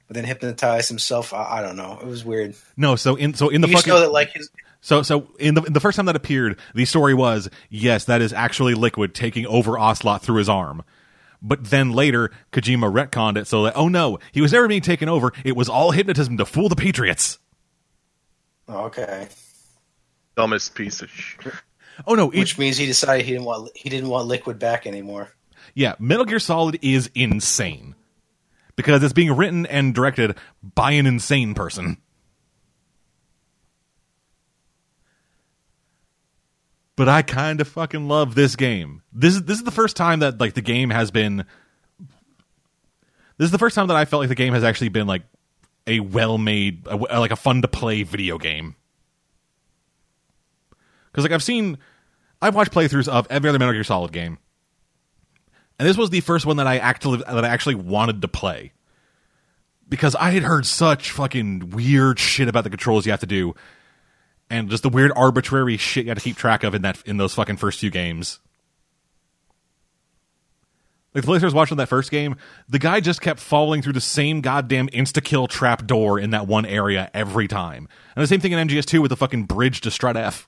But then hypnotized himself. I, I don't know. It was weird. No, so in so in the you fucking know that like his. So, so in the, in the first time that appeared, the story was, yes, that is actually Liquid taking over Ocelot through his arm. But then later, Kojima retconned it so that, oh no, he was never being taken over. It was all hypnotism to fool the Patriots. Okay. Dumbest piece of shit. Oh no, it, which means he decided he didn't want he didn't want Liquid back anymore. Yeah, Metal Gear Solid is insane because it's being written and directed by an insane person. but I kind of fucking love this game. This is this is the first time that like the game has been. This is the first time that I felt like the game has actually been like a well-made, a, like a fun-to-play video game. Because like I've seen, I've watched playthroughs of every other Metal Gear Solid game, and this was the first one that I actually that I actually wanted to play. Because I had heard such fucking weird shit about the controls you have to do, and just the weird arbitrary shit you had to keep track of in that in those fucking first few games. Like the player was watching that first game, the guy just kept falling through the same goddamn insta kill trap door in that one area every time, and the same thing in M G S two with the fucking bridge to Strut F.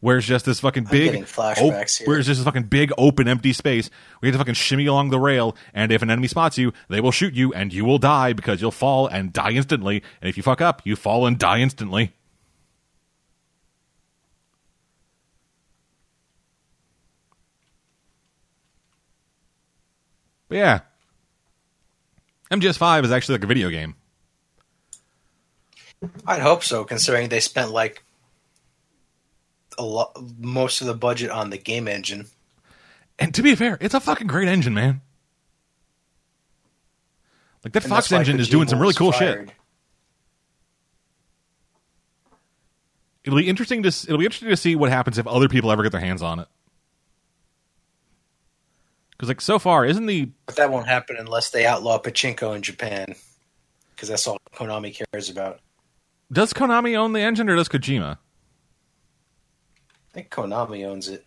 Where's just this fucking big, flashbacks op- where's just this fucking big open empty space? We have to fucking shimmy along the rail, and if an enemy spots you, they will shoot you, and you will die because you'll fall and die instantly. And if you fuck up, you fall and die instantly. But yeah, M G S five is actually like a video game. I'd hope so, considering they spent like. A lot, most of the budget on the game engine, and to be fair, it's a fucking great engine, man. Like that and Fox Engine is doing some really cool fired. shit. It'll be interesting to it'll be interesting to see what happens if other people ever get their hands on it. Because like so far, isn't the but that won't happen unless they outlaw pachinko in Japan, because that's all Konami cares about. Does Konami own the engine, or does Kojima? I think Konami owns it.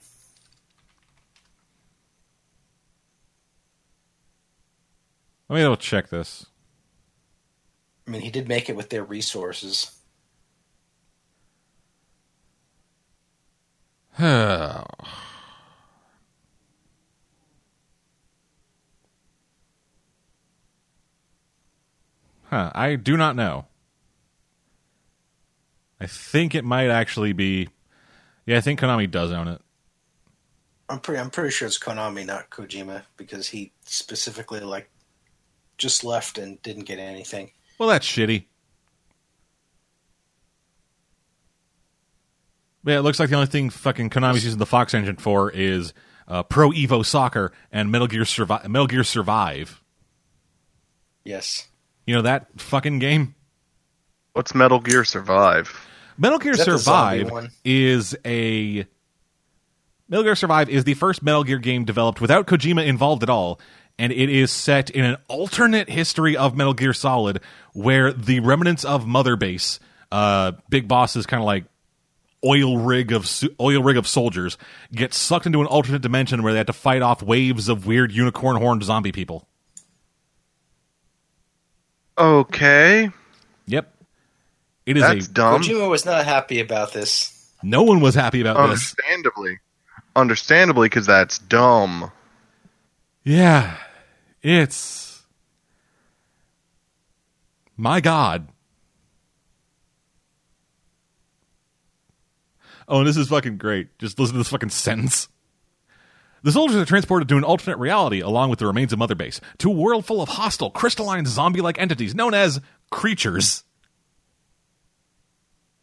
Let me double check this. I mean, he did make it with their resources. Oh. Huh. I do not know. I think it might actually be... Yeah, I think Konami does own it. I'm pretty I'm pretty sure it's Konami, not Kojima, because he specifically like just left and didn't get anything. Well, that's shitty. Yeah, it looks like the only thing fucking Konami's using the Fox Engine for is uh, Pro Evo Soccer and Metal Gear Survive. Metal Gear Survive. Yes. You know that fucking game? What's Metal Gear Survive? Metal Gear Survive is a Metal Gear Survive is the first Metal Gear game developed without Kojima involved at all, and it is set in an alternate history of Metal Gear Solid where the remnants of Mother Base, uh, Big Boss's kind of like oil rig of oil rig of soldiers, get sucked into an alternate dimension where they have to fight off waves of weird unicorn horned zombie people. Okay. Yep. It is That's a, dumb. Kojima was not happy about this. No one was happy about Understandably. this. Understandably. Understandably, because that's dumb. Yeah. It's... My God. Oh, and this is fucking great. Just listen to this fucking sentence. The soldiers are transported to an alternate reality, along with the remains of Mother Base, to a world full of hostile, crystalline, zombie-like entities known as creatures.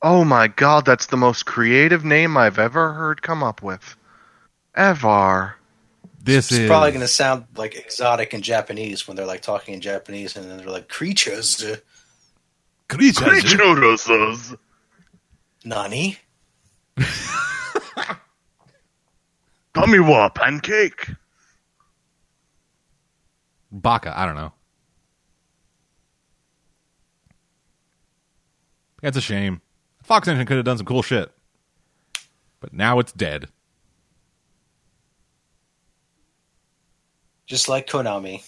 Oh my God, that's the most creative name I've ever heard come up with. Ever. This it's is probably going to sound like exotic in Japanese when they're like talking in Japanese and then they're like creatures. Creatures. Creatures. Nani? Tamiwa pancake. Baka, I don't know. That's a shame. Fox Engine could have done some cool shit. But now it's dead. Just like Konami.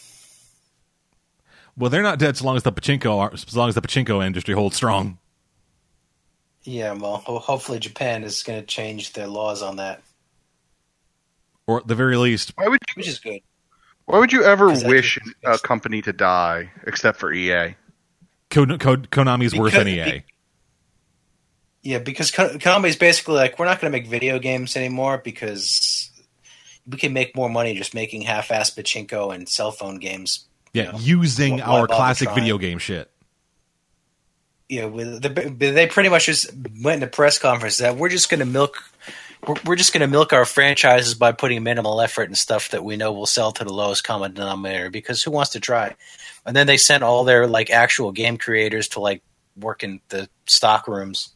Well, they're not dead so long as the pachinko as long as the pachinko industry holds strong. Yeah, well, ho- hopefully Japan is going to change their laws on that. Or at the very least, why would you, which is good. Why would you ever wish a company to die except for E A? Kon- Kon- Konami's because worse than E A. Be- Yeah, because Konami is basically like, we're not going to make video games anymore because we can make more money just making half-assed pachinko and cell phone games. Yeah, you know, using our classic video game shit. you know, with the, they pretty much just went in a press conference that we're just going to milk, we're, we're just going to milk our franchises by putting minimal effort and stuff that we know will sell to the lowest common denominator, because who wants to try? And then they sent all their like actual game creators to like work in the stock rooms.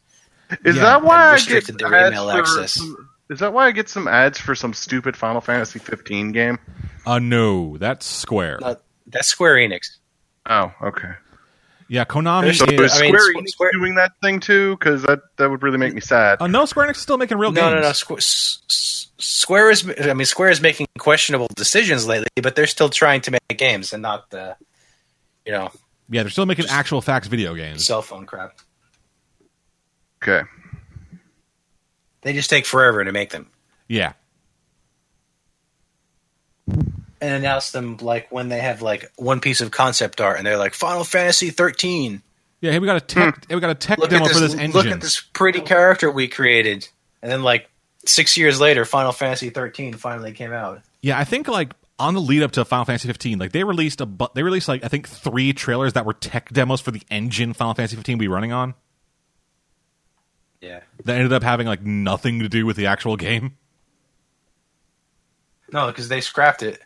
Is yeah, that why I get their email access? For, is that why I get some ads for some stupid Final Fantasy fifteen game? Uh no, that's Square. No, that's Square Enix. Oh, okay. Yeah, Konami. So is, is Square I mean, Enix Square, doing that thing too? Because that, that would really make me sad. Uh, no, Square Enix is still making real no, games. No, no, no. Squ- S- Square is. I mean, Square is making questionable decisions lately, but they're still trying to make games and not the, you know. Yeah, they're still making actual facts video games. Cell phone crap. Okay. They just take forever to make them. Yeah. And announce them like when they have like one piece of concept art, and they're like Final Fantasy thirteen. Yeah, hey, we got a tech. Hmm. We got a tech look demo this, for this engine. Look at this pretty character we created, and then like six years later, Final Fantasy thirteen finally came out. Yeah, I think like on the lead up to Final Fantasy fifteen, like they released a bu- they released like I think three trailers that were tech demos for the engine Final Fantasy fifteen would be running on. Yeah. That ended up having like nothing to do with the actual game. No, because they scrapped it.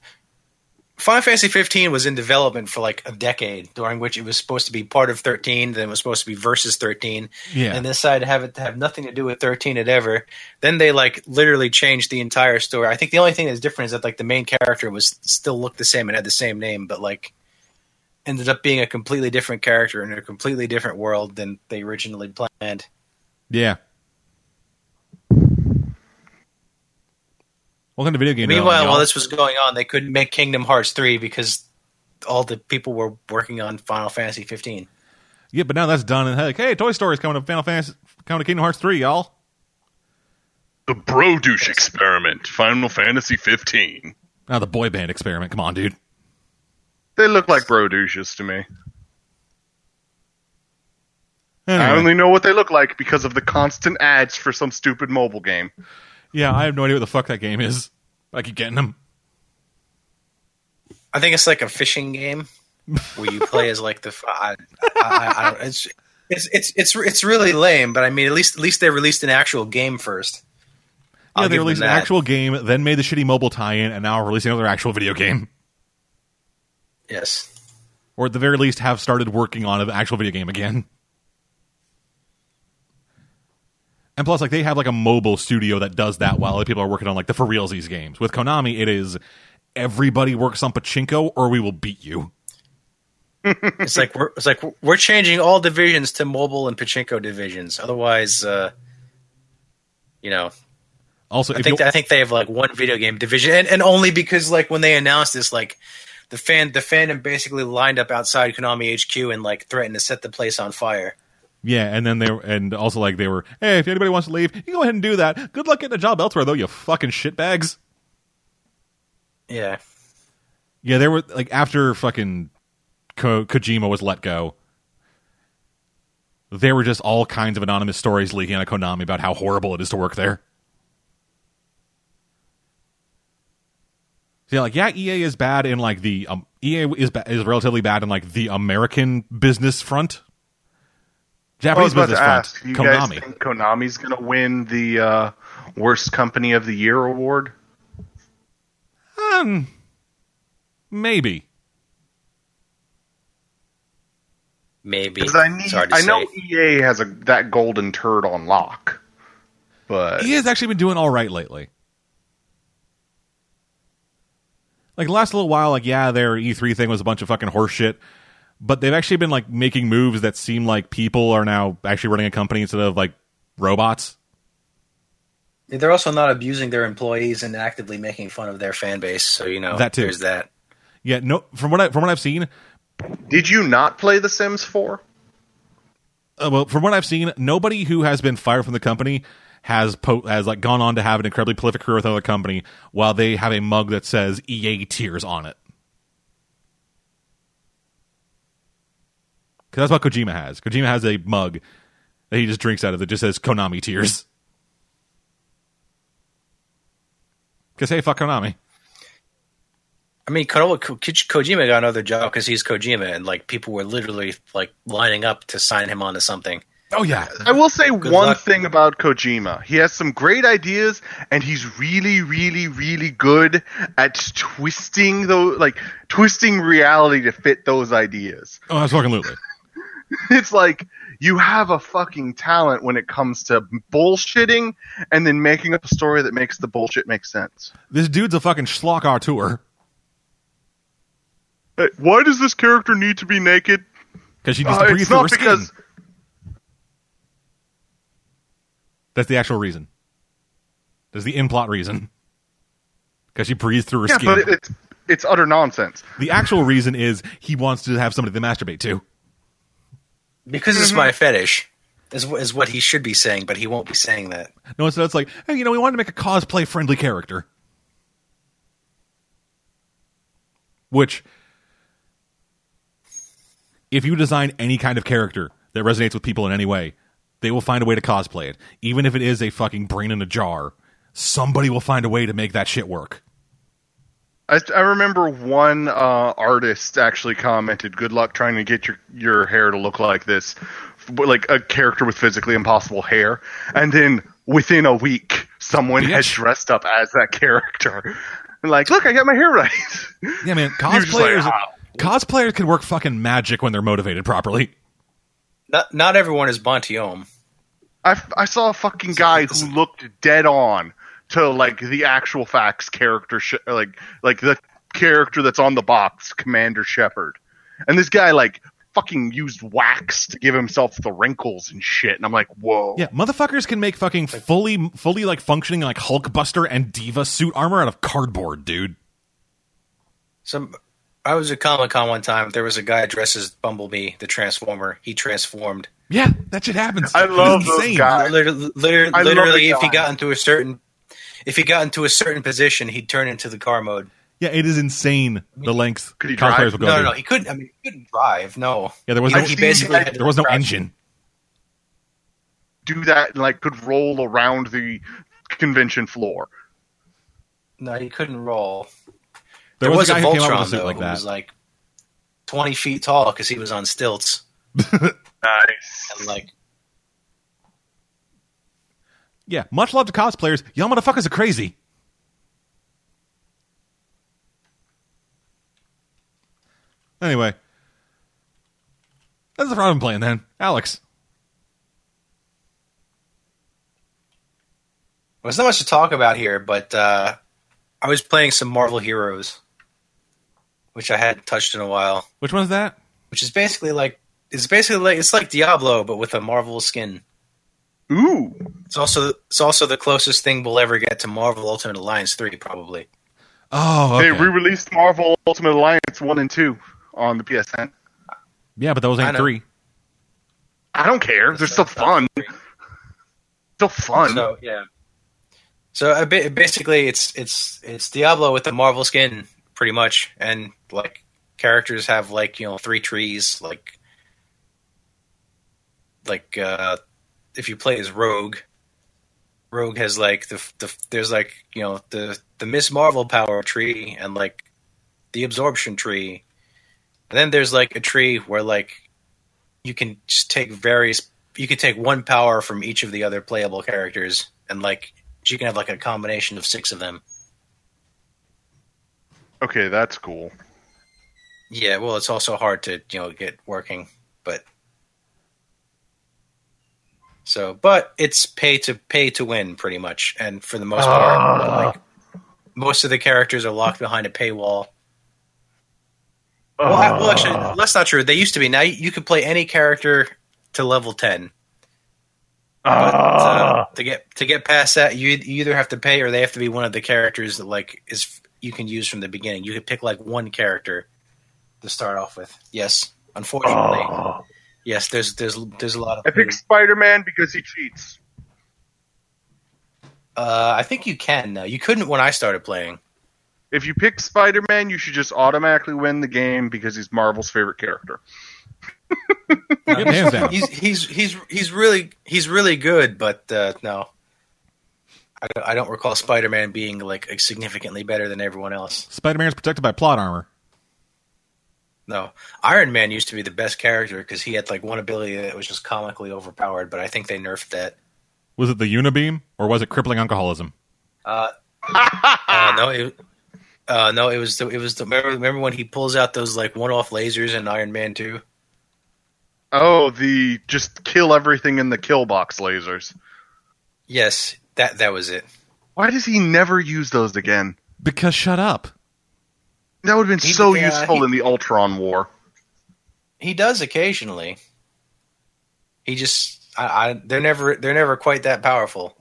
Final Fantasy fifteen was in development for like a decade, during which it was supposed to be part of thirteen, then it was supposed to be versus thirteen, yeah. And they decided to have it to have nothing to do with thirteen at ever. Then they like literally changed the entire story. I think the only thing that's different is that like the main character was still looked the same and had the same name, but like ended up being a completely different character in a completely different world than they originally planned. Yeah. Welcome to video game. Meanwhile, while this was going on, they couldn't make Kingdom Hearts three because all the people were working on Final Fantasy fifteen. Yeah, but now that's done, and like, hey, Toy Story's coming to Final Fantasy, coming to Kingdom Hearts three, y'all. The Bro Douche Experiment, Final Fantasy fifteen. Oh, the boy band experiment. Come on, dude. They look like bro douches to me. Anyway. I only know what they look like because of the constant ads for some stupid mobile game. Yeah, I have no idea what the fuck that game is. I keep getting them. I think it's like a fishing game where you play as like the. I, I, I don't, it's, it's it's it's it's really lame, but I mean, at least at least they released an actual game first. I'll yeah, they released an actual game, then made the shitty mobile tie-in, and now are releasing another actual video game. Yes. Or at the very least, have started working on an actual video game again. And plus, like, they have, like, a mobile studio that does that while other people are working on, like, the for realsies games. With Konami, it is, everybody works on pachinko or we will beat you. It's like, we're, it's like we're changing all divisions to mobile and pachinko divisions. Otherwise, uh, you know. Also, I think, I think they have, like, one video game division. And, and only because, like, when they announced this, like, the fan the fandom basically lined up outside Konami H Q and, like, threatened to set the place on fire. Yeah, and then they were, and also like they were, hey, if anybody wants to leave, you can go ahead and do that. Good luck getting a job elsewhere, though, you fucking shitbags. Yeah, yeah. There were like after fucking Ko- Kojima was let go, there were just all kinds of anonymous stories leaking out of Konami about how horrible it is to work there. So, yeah, like yeah, E A is bad in like the um, E A is ba- is relatively bad in like the American business front. Japanese well, business front, ask, you Konami. Guys think Konami's going to win the uh, Worst Company of the Year award? Um, maybe. Maybe. I, need, I know E A has a, that golden turd on lock. But E A's actually been doing all right lately. Like, the last little while, like, yeah, their E three thing was a bunch of fucking horseshit. But they've actually been like making moves that seem like people are now actually running a company instead of like robots. They're also not abusing their employees and actively making fun of their fan base. So you know that too. There's that. Yeah, no. From what I from what I've seen, did you not play The Sims four? Uh, well, from what I've seen, nobody who has been fired from the company has po- has like gone on to have an incredibly prolific career with another company, while they have a mug that says E A Tears on it. That's what Kojima has. Kojima has a mug that he just drinks out of that just says Konami Tears. Because, hey, fuck Konami. I mean, Ko- Ko- Kojima got another job because he's Kojima, and like people were literally like lining up to sign him onto something. Oh yeah, I will say Good one luck. thing about Kojima. He has some great ideas, and he's really, really, really good at twisting those, like twisting reality to fit those ideas. Oh, absolutely. It's like you have a fucking talent when it comes to bullshitting, and then making up a story that makes the bullshit make sense. This dude's a fucking schlock auteur. Hey, why does this character need to be naked? Because she needs uh, to breathe through her skin. Because that's the actual reason. That's the in-plot reason. Because she breathes through her yeah, skin. But it's, it's utter nonsense. The actual reason is he wants to have somebody to masturbate to. Because mm-hmm. it's my fetish, is, is what he should be saying, but he won't be saying that. No, so it's like, hey, you know, we wanted to make a cosplay-friendly character. Which, if you design any kind of character that resonates with people in any way, they will find a way to cosplay it. Even if it is a fucking brain in a jar, somebody will find a way to make that shit work. I, I remember one uh, artist actually commented, good luck trying to get your, your hair to look like this. Like a character with physically impossible hair. And then within a week, someone Bitch. has dressed up as that character. And like, look, I got my hair right. Yeah, man. Cosplayers, like, oh. cosplayers can work fucking magic when they're motivated properly. Not not everyone is Bontiome. I, I saw a fucking guy who looked dead on to like the actual facts character, sh- like like the character that's on the box, Commander Shepard. And this guy like fucking used wax to give himself the wrinkles and shit. And I'm like, whoa. Yeah, motherfuckers can make fucking fully fully like functioning like Hulkbuster and Diva suit armor out of cardboard, dude. Some. I was at Comic-Con one time. There was a guy dressed as Bumblebee, the Transformer. He transformed. Yeah, that shit happens. I love those guys. Literally, literally, I literally love if he got into a certain, if he got into a certain position, he'd turn into the car mode. Yeah, it is insane the lengths cosplayers will go. No, no, no, he couldn't. I mean, he couldn't drive. No. Yeah, there was he, no. He basically had there was no engine. Do that and like could roll around the convention floor. No, he couldn't roll. There, there was, was a, guy a Voltron, who came up with a suit though, like that. Who was like twenty feet tall because he was on stilts. Nice. And like, yeah, much love to cosplayers. Y'all motherfuckers are crazy. Anyway, that's the problem playing then, Alex. Well, there's not much to talk about here, but uh, I was playing some Marvel Heroes. Which I hadn't touched in a while. Which one's that? Which is basically like it's basically like it's like Diablo, but with a Marvel skin. Ooh! It's also it's also the closest thing we'll ever get to Marvel Ultimate Alliance three, probably. Oh, okay. They re-released Marvel Ultimate Alliance one and two on the P S N. Yeah, but those ain't three. I don't care. They're still fun. Still fun. So yeah. So basically, it's it's it's Diablo with the Marvel skin. Pretty much, and like characters have like you know three trees, like like uh, if you play as Rogue, Rogue has like the the there's like you know the the Miz Marvel power tree and like the absorption tree, and then there's like a tree where like you can just take various you can take one power from each of the other playable characters, and like you can have like a combination of six of them. Okay, that's cool. Yeah, well, it's also hard to, you know, get working, but so, but it's pay to pay to win pretty much, and for the most uh. part, like most of the characters are locked behind a paywall. Uh. Well, I, well, actually, that's not true. They used to be. Now you could play any character to level ten. But uh, to get to get past that, you, you either have to pay, or they have to be one of the characters that like is. You can use from the beginning. You could pick like one character to start off with. Yes, unfortunately, oh. yes. There's there's there's a lot of. I picked Spider Man because he cheats. Uh, I think you can now. You couldn't when I started playing. If you pick Spider Man, you should just automatically win the game because he's Marvel's favorite character. he's, he's he's he's really he's really good, but uh, no. I, I don't recall Spider Man being like significantly better than everyone else. Spider Man is protected by plot armor. No, Iron Man used to be the best character because he had like one ability that was just comically overpowered. But I think they nerfed that. Was it the Unibeam or was it crippling alcoholism? Uh, uh no, it, uh, no, it was the, it was the remember, remember when he pulls out those like one-off lasers in Iron Man two? Oh, the just kill everything in the kill box lasers. Yes, that that was it. Why does he never use those again? Because shut up. That would have been he, so uh, useful he, in the Ultron War. He does occasionally. He just, I, I, they're never, they're never quite that powerful.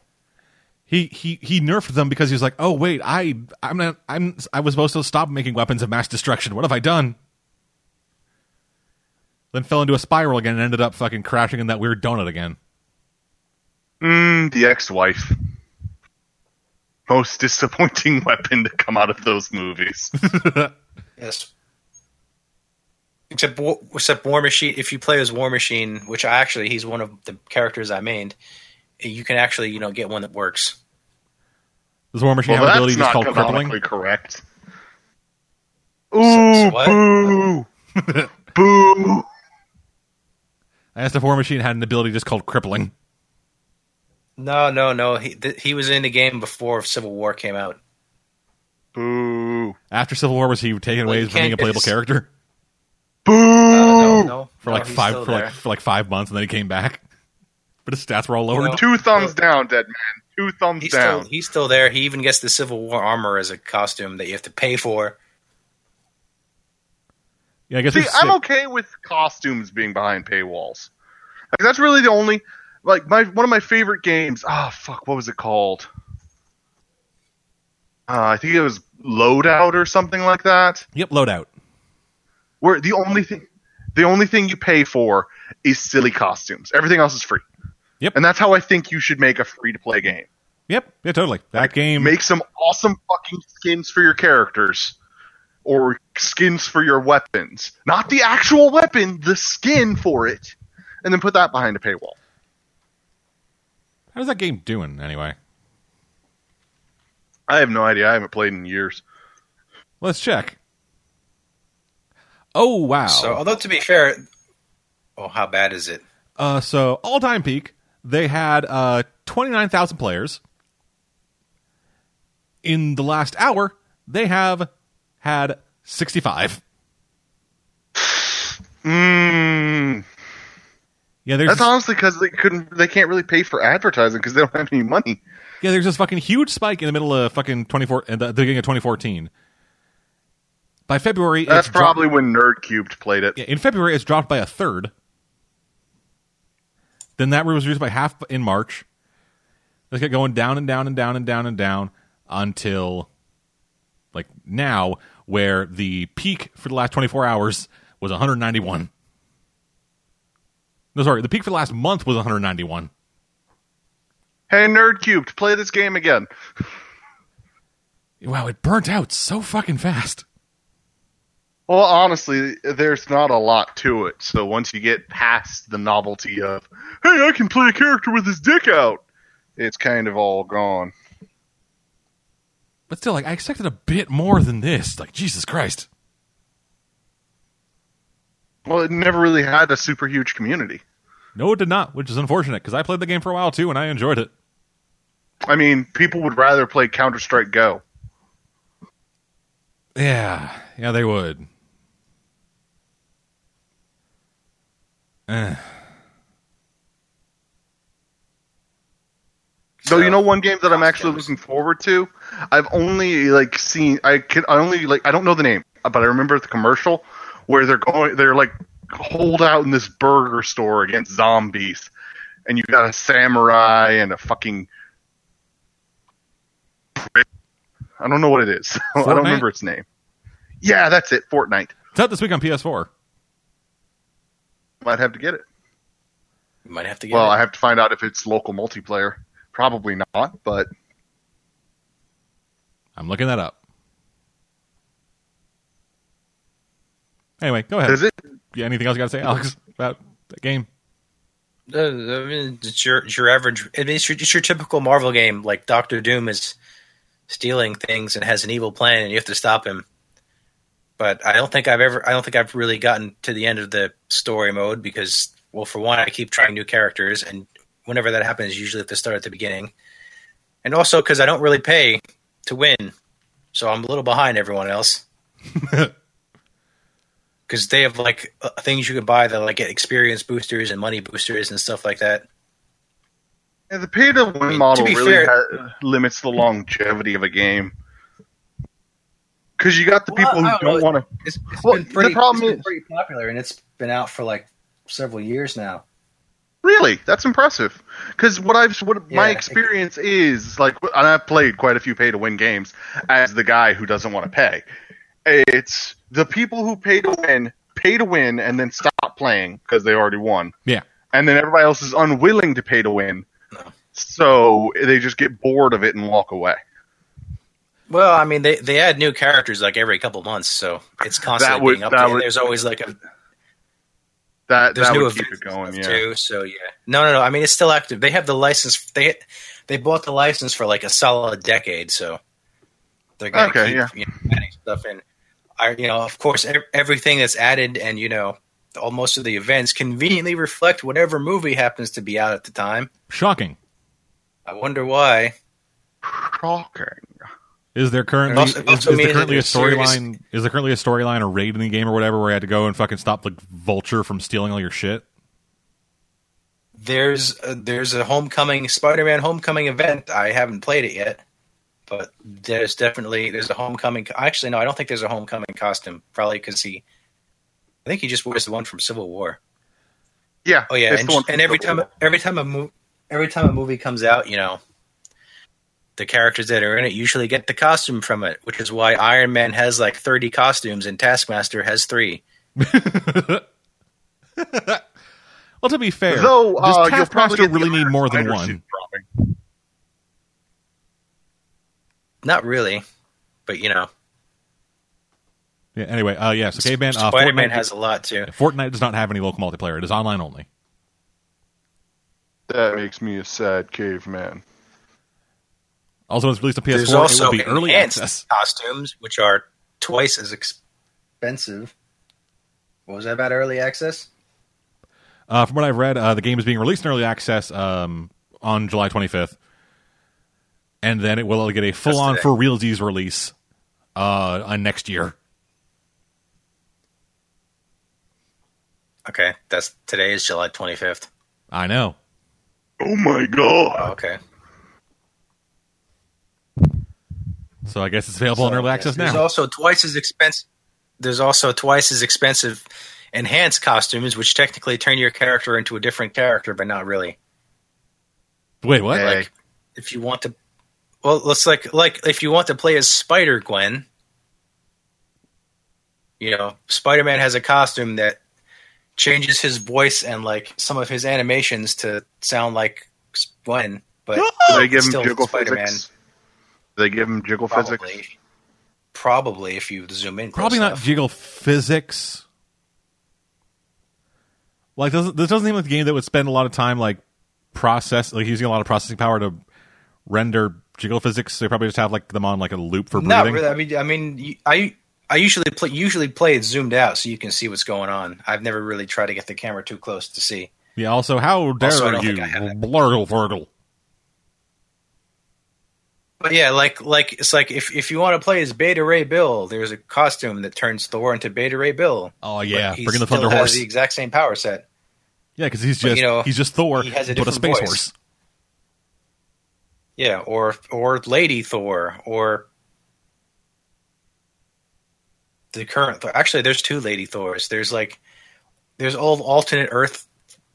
He he he nerfed them because he was like, oh wait, I I'm not I'm I was supposed to stop making weapons of mass destruction. What have I done? Then fell into a spiral again and ended up fucking crashing in that weird donut again. Mm, the ex-wife. Most disappointing weapon to come out of those movies. Yes. Except, except War Machine, if you play as War Machine, which I actually, he's one of the characters I mained, you can actually, you know, get one that works. Does War Machine well, have an ability that's called crippling? Correct. Ooh, so, so boo! Boo! I asked if War Machine had an ability just called crippling. No, no, no. He th- he was in the game before Civil War came out. Boo! After Civil War, was he taken well, away as being a playable just... character? Boo! Uh, no, no, for no, like five for there. like for like five months, and then he came back. But his stats were all lowered. You know, Two thumbs but, down, dead man. Two thumbs he's down. Still, he's still there. He even gets the Civil War armor as a costume that you have to pay for. Yeah, I guess. See, I'm okay with costumes being behind paywalls. Like, that's really the only. Like, my one of my favorite games... Oh, fuck, what was it called? Uh, I think it was Loadout or something like that. Yep, Loadout. Where the only thing the only thing you pay for is silly costumes. Everything else is free. Yep. And that's how I think you should make a free-to-play game. Yep, yeah, totally. That like, game... Make some awesome fucking skins for your characters. Or skins for your weapons. Not the actual weapon, the skin for it. And then put that behind a paywall. How's that game doing, anyway? I have no idea. I haven't played in years. Let's check. Oh, wow. So, although, to be fair... Oh, how bad is it? Uh, so, all-time peak, they had uh, twenty-nine thousand players. In the last hour, they have had sixty-five. Mmm... Yeah, that's honestly because they couldn't. They can't really pay for advertising because they don't have any money. Yeah, there's this fucking huge spike in the middle of fucking twenty-four at the beginning of twenty fourteen. By February, that's it's probably dropped, when NerdCubed played it. Yeah, in February, it's dropped by a third. Then that was reduced by half in March. Let's get going down and down and down and down and down until like now, where the peak for the last twenty-four hours was one hundred ninety-one. No, sorry, the peak for the last month was one hundred ninety-one. Hey, NerdCubed, play this game again. Wow, it burnt out so fucking fast. Well, honestly, there's not a lot to it. So once you get past the novelty of, hey, I can play a character with his dick out, it's kind of all gone. But still, like, I expected a bit more than this. Like, Jesus Christ. Well, it never really had a super huge community. No, it did not, which is unfortunate, because I played the game for a while, too, and I enjoyed it. I mean, people would rather play Counter-Strike Go. Yeah, yeah, they would. Eh. So, so you know, one game that I'm actually looking forward to, I've only, like, seen, I can, I only, like, I don't know the name, but I remember the commercial, where they're going, they're like holed out in this burger store against zombies, and you got a samurai and a fucking. I don't know what it is. Fortnite? I don't remember its name. Yeah, that's it. Fortnite. It's out this week on P S four. Might have to get it. You might have to get well, it. Well, I have to find out if it's local multiplayer. Probably not, but. I'm looking that up. Anyway, go ahead. Is it? Yeah, anything else you got to say, Alex, about that game? I mean, it's your it's your average. I mean, it's your, it's your typical Marvel game. Like Doctor Doom is stealing things and has an evil plan, and you have to stop him. But I don't think I've ever. I don't think I've really gotten to the end of the story mode because, well, for one, I keep trying new characters, and whenever that happens, usually have to start at the beginning. And also because I don't really pay to win, so I'm a little behind everyone else. Because they have like uh, things you can buy that like get experience boosters and money boosters and stuff like that. Yeah, the pay to win I mean, model to really fair, ha- limits the longevity of a game. Because you got the well, people who I don't, don't want to. It's, it's well, been pretty. The problem it's is been pretty popular, and it's been out for like several years now. Really, that's impressive. Because what I've what yeah, my experience it, is like, and I've played quite a few pay to win games as the guy who doesn't want to pay. It's the people who pay to win, pay to win, and then stop playing because they already won. Yeah. And then everybody else is unwilling to pay to win, so they just get bored of it and walk away. Well, I mean, they, they add new characters like every couple months, so it's constantly would, being updated. Would, there's always like a that there's that new would keep it going, yeah. Too, so yeah, no, no, no. I mean, it's still active. They have the license. They they bought the license for like a solid decade, so they're gonna okay, keep yeah. you know, adding stuff in. I, you know, of course, everything that's added and, you know, all, most of the events conveniently reflect whatever movie happens to be out at the time. Shocking. I wonder why. Shocking. Is there currently also, is, also is there currently a storyline? Is there currently a storyline or raid in the game or whatever where you had to go and fucking stop like Vulture from stealing all your shit? There's a, there's a homecoming Spider Man homecoming event. I haven't played it yet. But there's definitely there's a homecoming. Actually, no, I don't think there's a homecoming costume. Probably because he, I think he just wears the one from Civil War. Yeah. Oh yeah. And, and every Civil time, War. every time a movie, every time a movie comes out, you know, the characters that are in it usually get the costume from it, which is why Iron Man has like thirty costumes and Taskmaster has three. Well, to be fair, though, does uh, Taskmaster really need more than one? Probably. Not really, but you know. Yeah. Anyway, uh, yeah. So Caveman, uh, Spider Man has a lot too. Fortnite does not have any local multiplayer. It is online only. That makes me a sad caveman. Also, it's released on P S four. There's also it will be early access costumes, which are twice as expensive. What was that about early access? Uh, from what I've read, uh, the game is being released in early access um, on July twenty-fifth. And then it will get a full-on for realsies release uh, on next year. Okay, that's today is July twenty-fifth. I know. Oh my god! Oh, okay. So I guess it's available so, in early access there's now. There's also twice as expensive. There's also twice as expensive enhanced costumes, which technically turn your character into a different character, but not really. Wait, what? Hey. Like, if you want to. Well, let's like like if you want to play as Spider-Gwen, you know, Spider-Man has a costume that changes his voice and like some of his animations to sound like Gwen, but do they give him jiggle Spider-Man. Physics? Do they give him jiggle probably, physics? Probably, if you zoom in. Probably not enough. Jiggle physics. Like this doesn't seem like a game that would spend a lot of time like process like using a lot of processing power to render. Jiggle physics. They probably just have like them on like a loop for breathing. No, really. I mean, I mean, I I usually play usually play it zoomed out so you can see what's going on. I've never really tried to get the camera too close to see. Yeah. Also, how dare also, you, blurgle flurgle. But yeah, like like it's like if if you want to play as Beta Ray Bill, there's a costume that turns Thor into Beta Ray Bill. Oh yeah, bringing the Thunder Horse. Has the exact same power set. Yeah, because he's just but, you know, he's just Thor, he has a but a space voice. Horse. Yeah, or or Lady Thor, or the current Thor. Actually, there's two Lady Thors. There's like, there's old alternate Earth,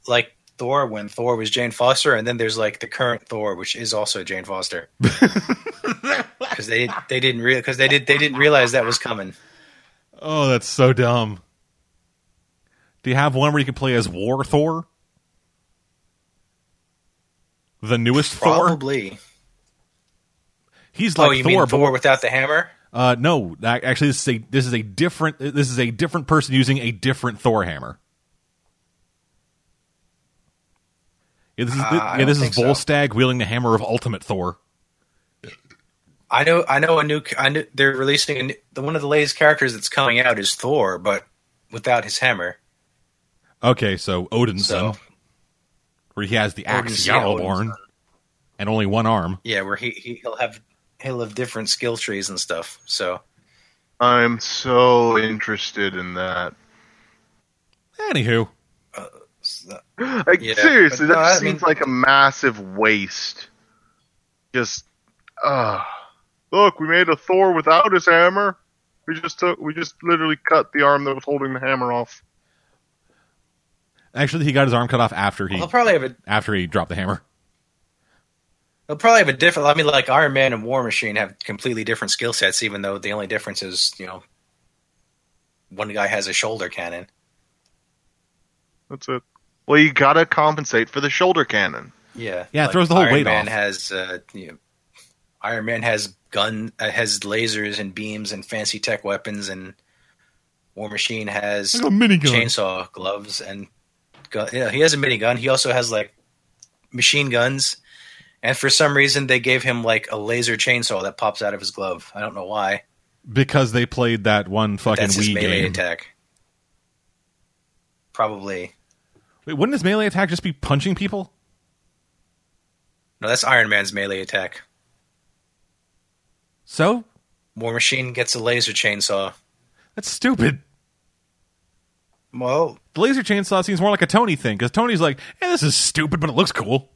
like Thor when Thor was Jane Foster, and then there's like the current Thor, which is also Jane Foster, because they they didn't real because they did they didn't realize that was coming. Oh, that's so dumb. Do you have one where you can play as War Thor? The newest Probably. Thor? Probably. He's like oh, you Thor, mean Thor without the hammer? Uh, no, actually, this is a this is a different this is a different person using a different Thor hammer. Yeah, this is, uh, yeah, this is Volstagg so. wielding the hammer of Ultimate Thor. I know, I know a new. I knew they're releasing a new, one of the latest characters that's coming out is Thor, but without his hammer. Okay, so Odin's son, so, where he has the axe Jarlborn, yeah, and only one arm. Yeah, where he, he he'll have he'll have different skill trees and stuff. So I'm so interested in that. Anywho, uh, so, like yeah, seriously, that no, just I mean, seems like a massive waste. Just, ah. Uh, Look, we made a Thor without his hammer. We just took, we just literally cut the arm that was holding the hammer off. Actually, he got his arm cut off after he. Well, probably have a, after he dropped the hammer. They'll probably have a different. I mean, like Iron Man and War Machine have completely different skill sets, even though the only difference is, you know, one guy has a shoulder cannon. That's it. Well, you gotta compensate for the shoulder cannon. Yeah, yeah, like it throws the whole Iron weight Man off. Has, uh, you know, Iron Man has. Gun uh, has lasers and beams and fancy tech weapons, and War Machine has chainsaw gloves and gun. Yeah, he has a minigun. He also has like machine guns, and for some reason they gave him like a laser chainsaw that pops out of his glove. I don't know why. Because they played that one fucking That's Wii his melee game. Attack. Probably. Wait, wouldn't his melee attack just be punching people? No, that's Iron Man's melee attack. So? War Machine gets a laser chainsaw. That's stupid. Well, the laser chainsaw seems more like a Tony thing, because Tony's like, hey, this is stupid, but it looks cool.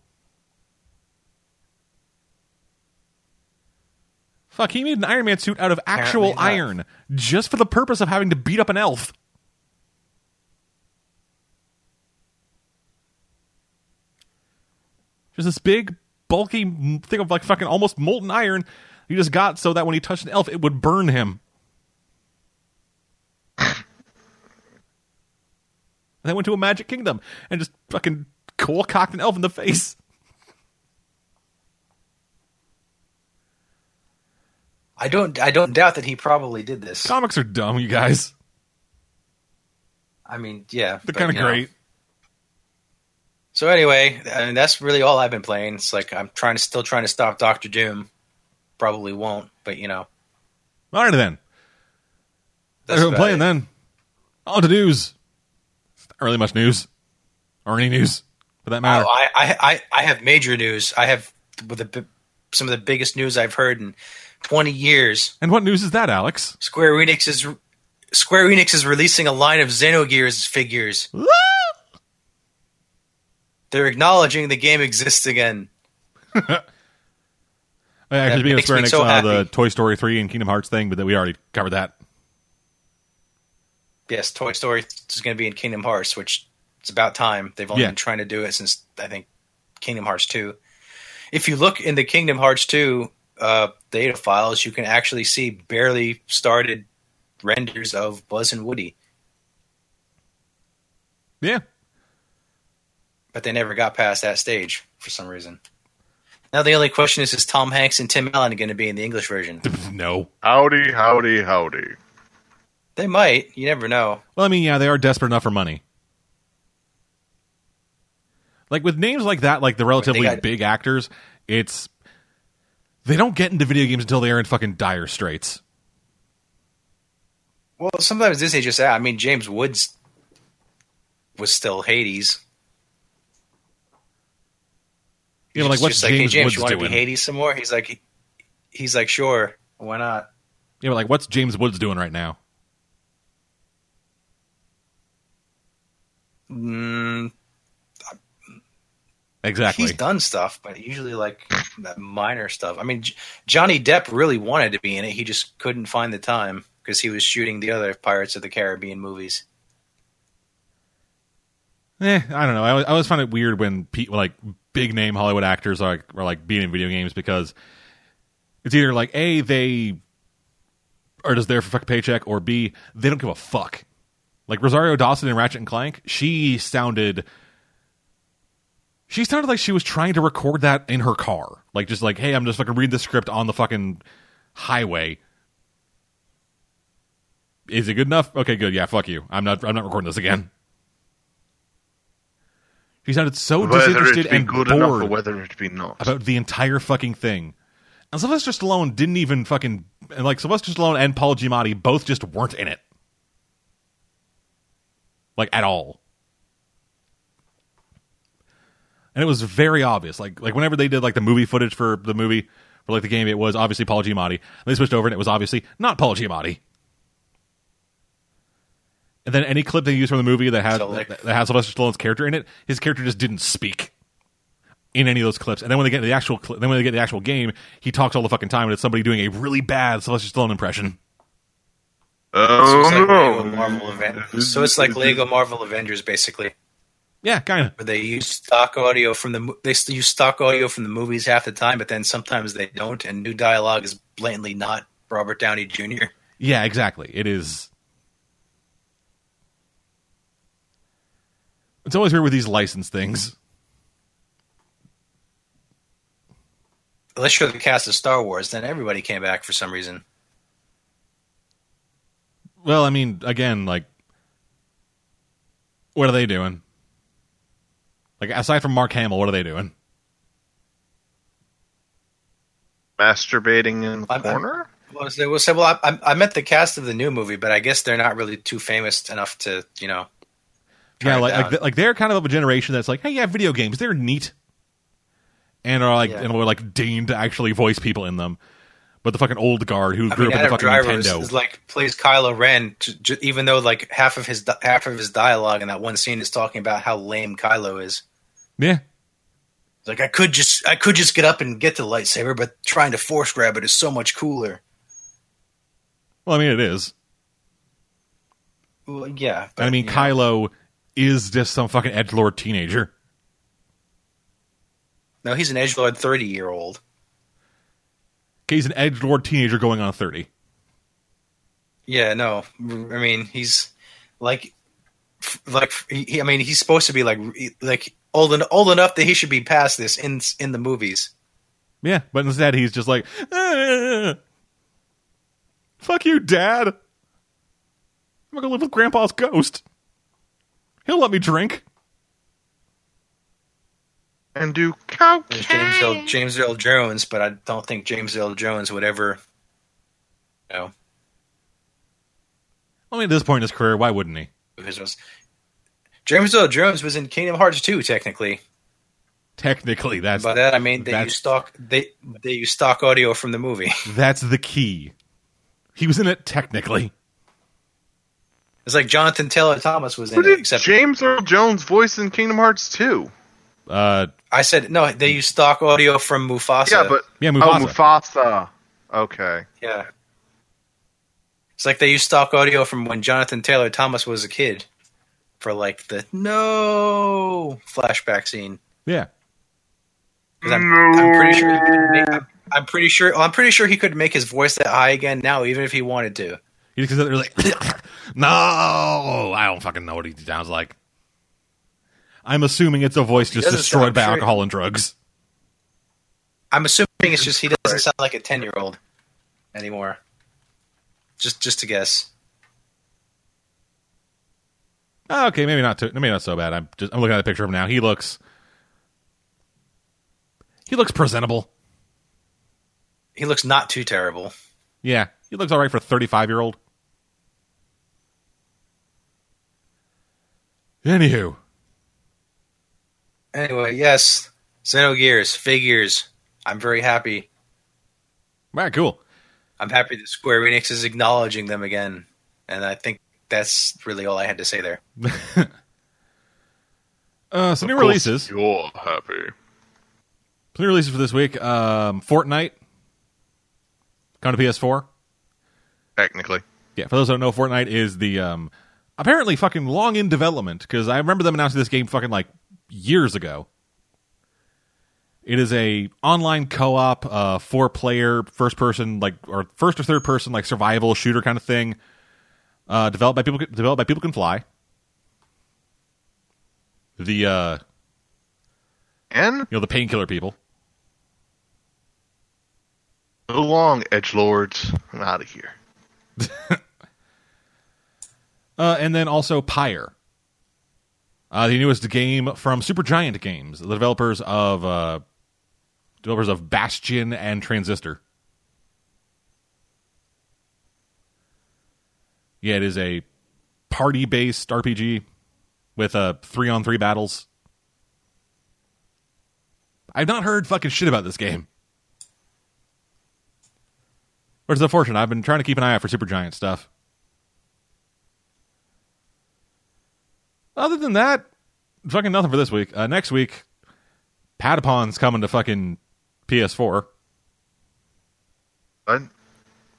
Fuck, he made an Iron Man suit out of actual iron, just for the purpose of having to beat up an elf. Just this big, bulky thing of like fucking almost molten iron. He just got so that when he touched an elf, it would burn him. And then went to a magic kingdom and just fucking cool cocked an elf in the face. I don't. I don't doubt that he probably did this. Comics are dumb, you guys. I mean, yeah, they're kind of great. Know. So anyway, I mean, that's really all I've been playing. It's like I'm trying to still trying to stop Doctor Doom. Probably won't, but you know. All right, then. That's what I'm playing, it. Then. On to news. It's not really much news. Or any news, for that matter. Oh, I, I, I have major news. I have the, some of the biggest news I've heard in twenty years. And what news is that, Alex? Square Enix is, Square Enix is releasing a line of Xenogears figures. Woo! They're acknowledging the game exists again. I actually being a Square Enix, so uh, the Toy Story three and Kingdom Hearts thing, but then we already covered that. Yes, Toy Story is going to be in Kingdom Hearts, which it's about time. They've only yeah. been trying to do it since, I think, Kingdom Hearts two. If you look in the Kingdom Hearts two uh, data files, you can actually see barely started renders of Buzz and Woody. Yeah. But they never got past that stage for some reason. Now the only question is, is Tom Hanks and Tim Allen going to be in the English version? No. Howdy, howdy, howdy. They might. You never know. Well, I mean, yeah, they are desperate enough for money. Like, with names like that, like the relatively got... big actors, it's... They don't get into video games until they are in fucking dire straits. Well, sometimes Disney just... I mean, James Woods was still Hades. You know, like what's James, like, hey, James Woods you want to doing? Be Hades some more? He's like, he's like, sure, why not? You know, like what's James Woods doing right now? Mm, exactly. He's done stuff, but usually like that minor stuff. I mean, J- Johnny Depp really wanted to be in it. He just couldn't find the time because he was shooting the other Pirates of the Caribbean movies. Eh, I don't know. I always, I always find it weird when people like. Big name Hollywood actors are, are like being in video games because it's either like A, they are just there for fucking paycheck, or B, they don't give a fuck. Like Rosario Dawson in Ratchet and Clank, she sounded she sounded like she was trying to record that in her car. Like just like, hey, I'm just fucking reading the script on the fucking highway. Is it good enough? Okay, good. Yeah, fuck you. I'm not I'm not recording this again. He sounded so whether disinterested and bored or whether it be not. about the entire fucking thing. And Sylvester Stallone didn't even fucking... Like, Sylvester Stallone and Paul Giamatti both just weren't in it. Like, at all. And it was very obvious. Like, like whenever they did, like, the movie footage for the movie, for, like, the game, it was obviously Paul Giamatti. And they switched over, and it was obviously not Paul Giamatti. And then any clip they used from the movie that had, so, like, that, that had Sylvester Stallone's character in it, his character just didn't speak in any of those clips. And then when they get to the actual, cl- then when they get to the actual game, he talks all the fucking time, and it's somebody doing a really bad Sylvester Stallone impression. Oh so no! Like Lego, so it's like Lego Marvel Avengers, basically. Yeah, kind of. They use stock audio from the they use stock audio from the movies half the time, but then sometimes they don't, and new dialogue is blatantly not Robert Downey Junior Yeah, exactly. It is. It's always weird with these license things. Let's show the cast of Star Wars. Then everybody came back for some reason. Well, I mean, again, like, what are they doing? Like, aside from Mark Hamill, what are they doing? Masturbating in the I'm, corner? I'm, well, they will say, well, I, I meant the cast of the new movie, but I guess they're not really too famous enough to, you know. Yeah, like, like like they're kind of of a generation that's like, hey, yeah, video games, they're neat, and are like yeah. and we're like deigned to actually voice people in them. But the fucking old guard who I grew mean, up in the fucking Driver Nintendo is like plays Kylo Ren, to, to, even though like half of his half of his dialogue in that one scene is talking about how lame Kylo is. Yeah, like I could just I could just get up and get the lightsaber, but trying to force grab it is so much cooler. Well, I mean, it is. Well, yeah, but, I mean, Kylo. Know. Is just some fucking edgelord teenager. No, he's an edgelord thirty-year-old. Okay, he's an edgelord teenager going on thirty. Yeah, no. I mean, he's like... like he, I mean, he's supposed to be like like old and old enough that he should be past this in in the movies. Yeah, but instead he's just like... Ah, fuck you, Dad! I'm gonna live with Grandpa's ghost. He'll let me drink. And do cocaine. James Earl, James Earl Jones, but I don't think James Earl Jones would ever, you know. I mean, at this point in his career, why wouldn't he? James Earl Jones was in Kingdom Hearts two, technically. Technically, that's... By that, I mean, they use stock, they, they use stock audio from the movie. That's the key. He was in it technically. It's like Jonathan Taylor Thomas was in it. Except James Earl Jones voice in Kingdom Hearts two. Uh, I said no. They used stock audio from Mufasa. Yeah, but yeah, Mufasa. Oh, Mufasa. Okay. Yeah. It's like they used stock audio from when Jonathan Taylor Thomas was a kid, for like the no flashback scene. Yeah. I'm, no. I'm pretty sure. He could make, I'm, I'm pretty sure. Well, I'm pretty sure he could make his voice that high again now, even if he wanted to. He just goes like, no, I don't fucking know what he sounds like. I'm assuming it's a voice just destroyed by sure. alcohol and drugs. I'm assuming it's just he doesn't sound like a ten-year-old anymore. Just, just to guess. Oh, okay, maybe not. Too, maybe not so bad. I'm just. I'm looking at a picture of him now. He looks. He looks presentable. He looks not too terrible. Yeah, he looks all right for a thirty-five-year-old. Anywho. Anyway, yes. Xenogears, figures. I'm very happy. All right, cool. I'm happy that Square Enix is acknowledging them again. And I think that's really all I had to say there. uh, some of new releases. You're happy. Some new releases for this week. Um, Fortnite. Coming to P S four. Technically. Yeah, for those who don't know, Fortnite is the... Um, apparently fucking long in development, because I remember them announcing this game fucking like years ago. It is a online co-op, uh, four-player, first-person, like or first or third-person, like survival shooter kind of thing. Uh, developed by people, developed by People Can Fly. The uh, and you know the Painkiller people. So long, edgelords. I'm out of here. Uh, and then also Pyre. Uh, the newest game from Supergiant Games, the developers of uh, developers of Bastion and Transistor. Yeah, it is a party-based R P G with uh, three-on-three battles. I've not heard fucking shit about this game. Which is unfortunate. I've been trying to keep an eye out for Supergiant stuff. Other than that, fucking nothing for this week. Uh, next week, Patapon's coming to fucking P S four. What?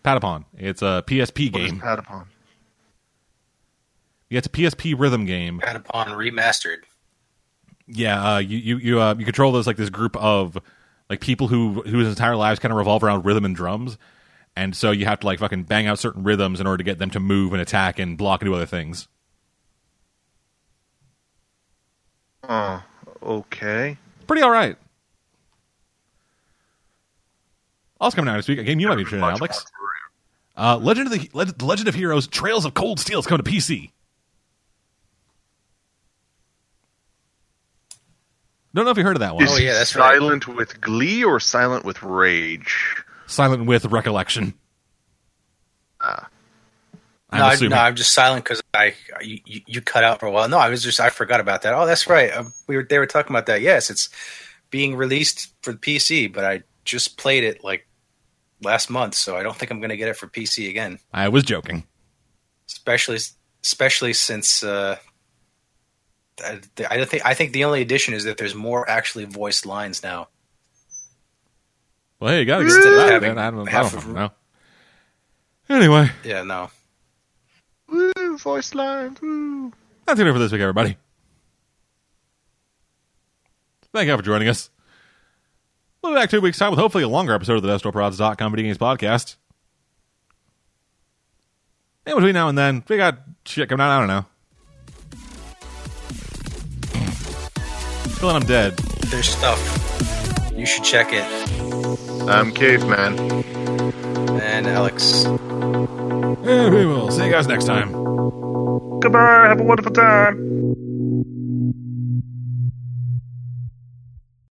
Patapon. It's a P S P what game. Is Patapon? Yeah, it's a P S P rhythm game. Patapon remastered. Yeah, uh, you you you, uh, you control this like this group of like people who whose entire lives kind of revolve around rhythm and drums, and so you have to like fucking bang out certain rhythms in order to get them to move and attack and block and do other things. Oh, okay. Pretty all right. Also coming out this week, a game you might be interested in, Alex. Uh, Legend of the Le- Legend of Heroes: Trails of Cold Steel is coming to P C. Don't know if you heard of that one. Is oh yeah, that's right. Silent with glee or silent with rage? Silent with recollection. Uh, I'm no, I, no, I'm just silent because I you, you cut out for a while. No, I was just I forgot about that. Oh, that's right. Um, we were they were talking about that. Yes, it's being released for the P C, but I just played it like last month, so I don't think I'm going to get it for P C again. I was joking. Especially, especially since uh, I, I don't think I think the only addition is that there's more actually voiced lines now. Well, hey, you got to get to that. Man. I don't, I don't know. Anyway, yeah, no. Woo, voice lines. Woo. That's it for this week, everybody. Thank you for joining us. We'll be back two weeks' time with hopefully a longer episode of the Destro Prods dot com Video Games Podcast. And between now and then, we got shit coming out. I don't know. Feeling I'm dead. There's stuff. You should check it. I'm Caveman. And Alex. And we will. See you guys next time. Goodbye. Have a wonderful time.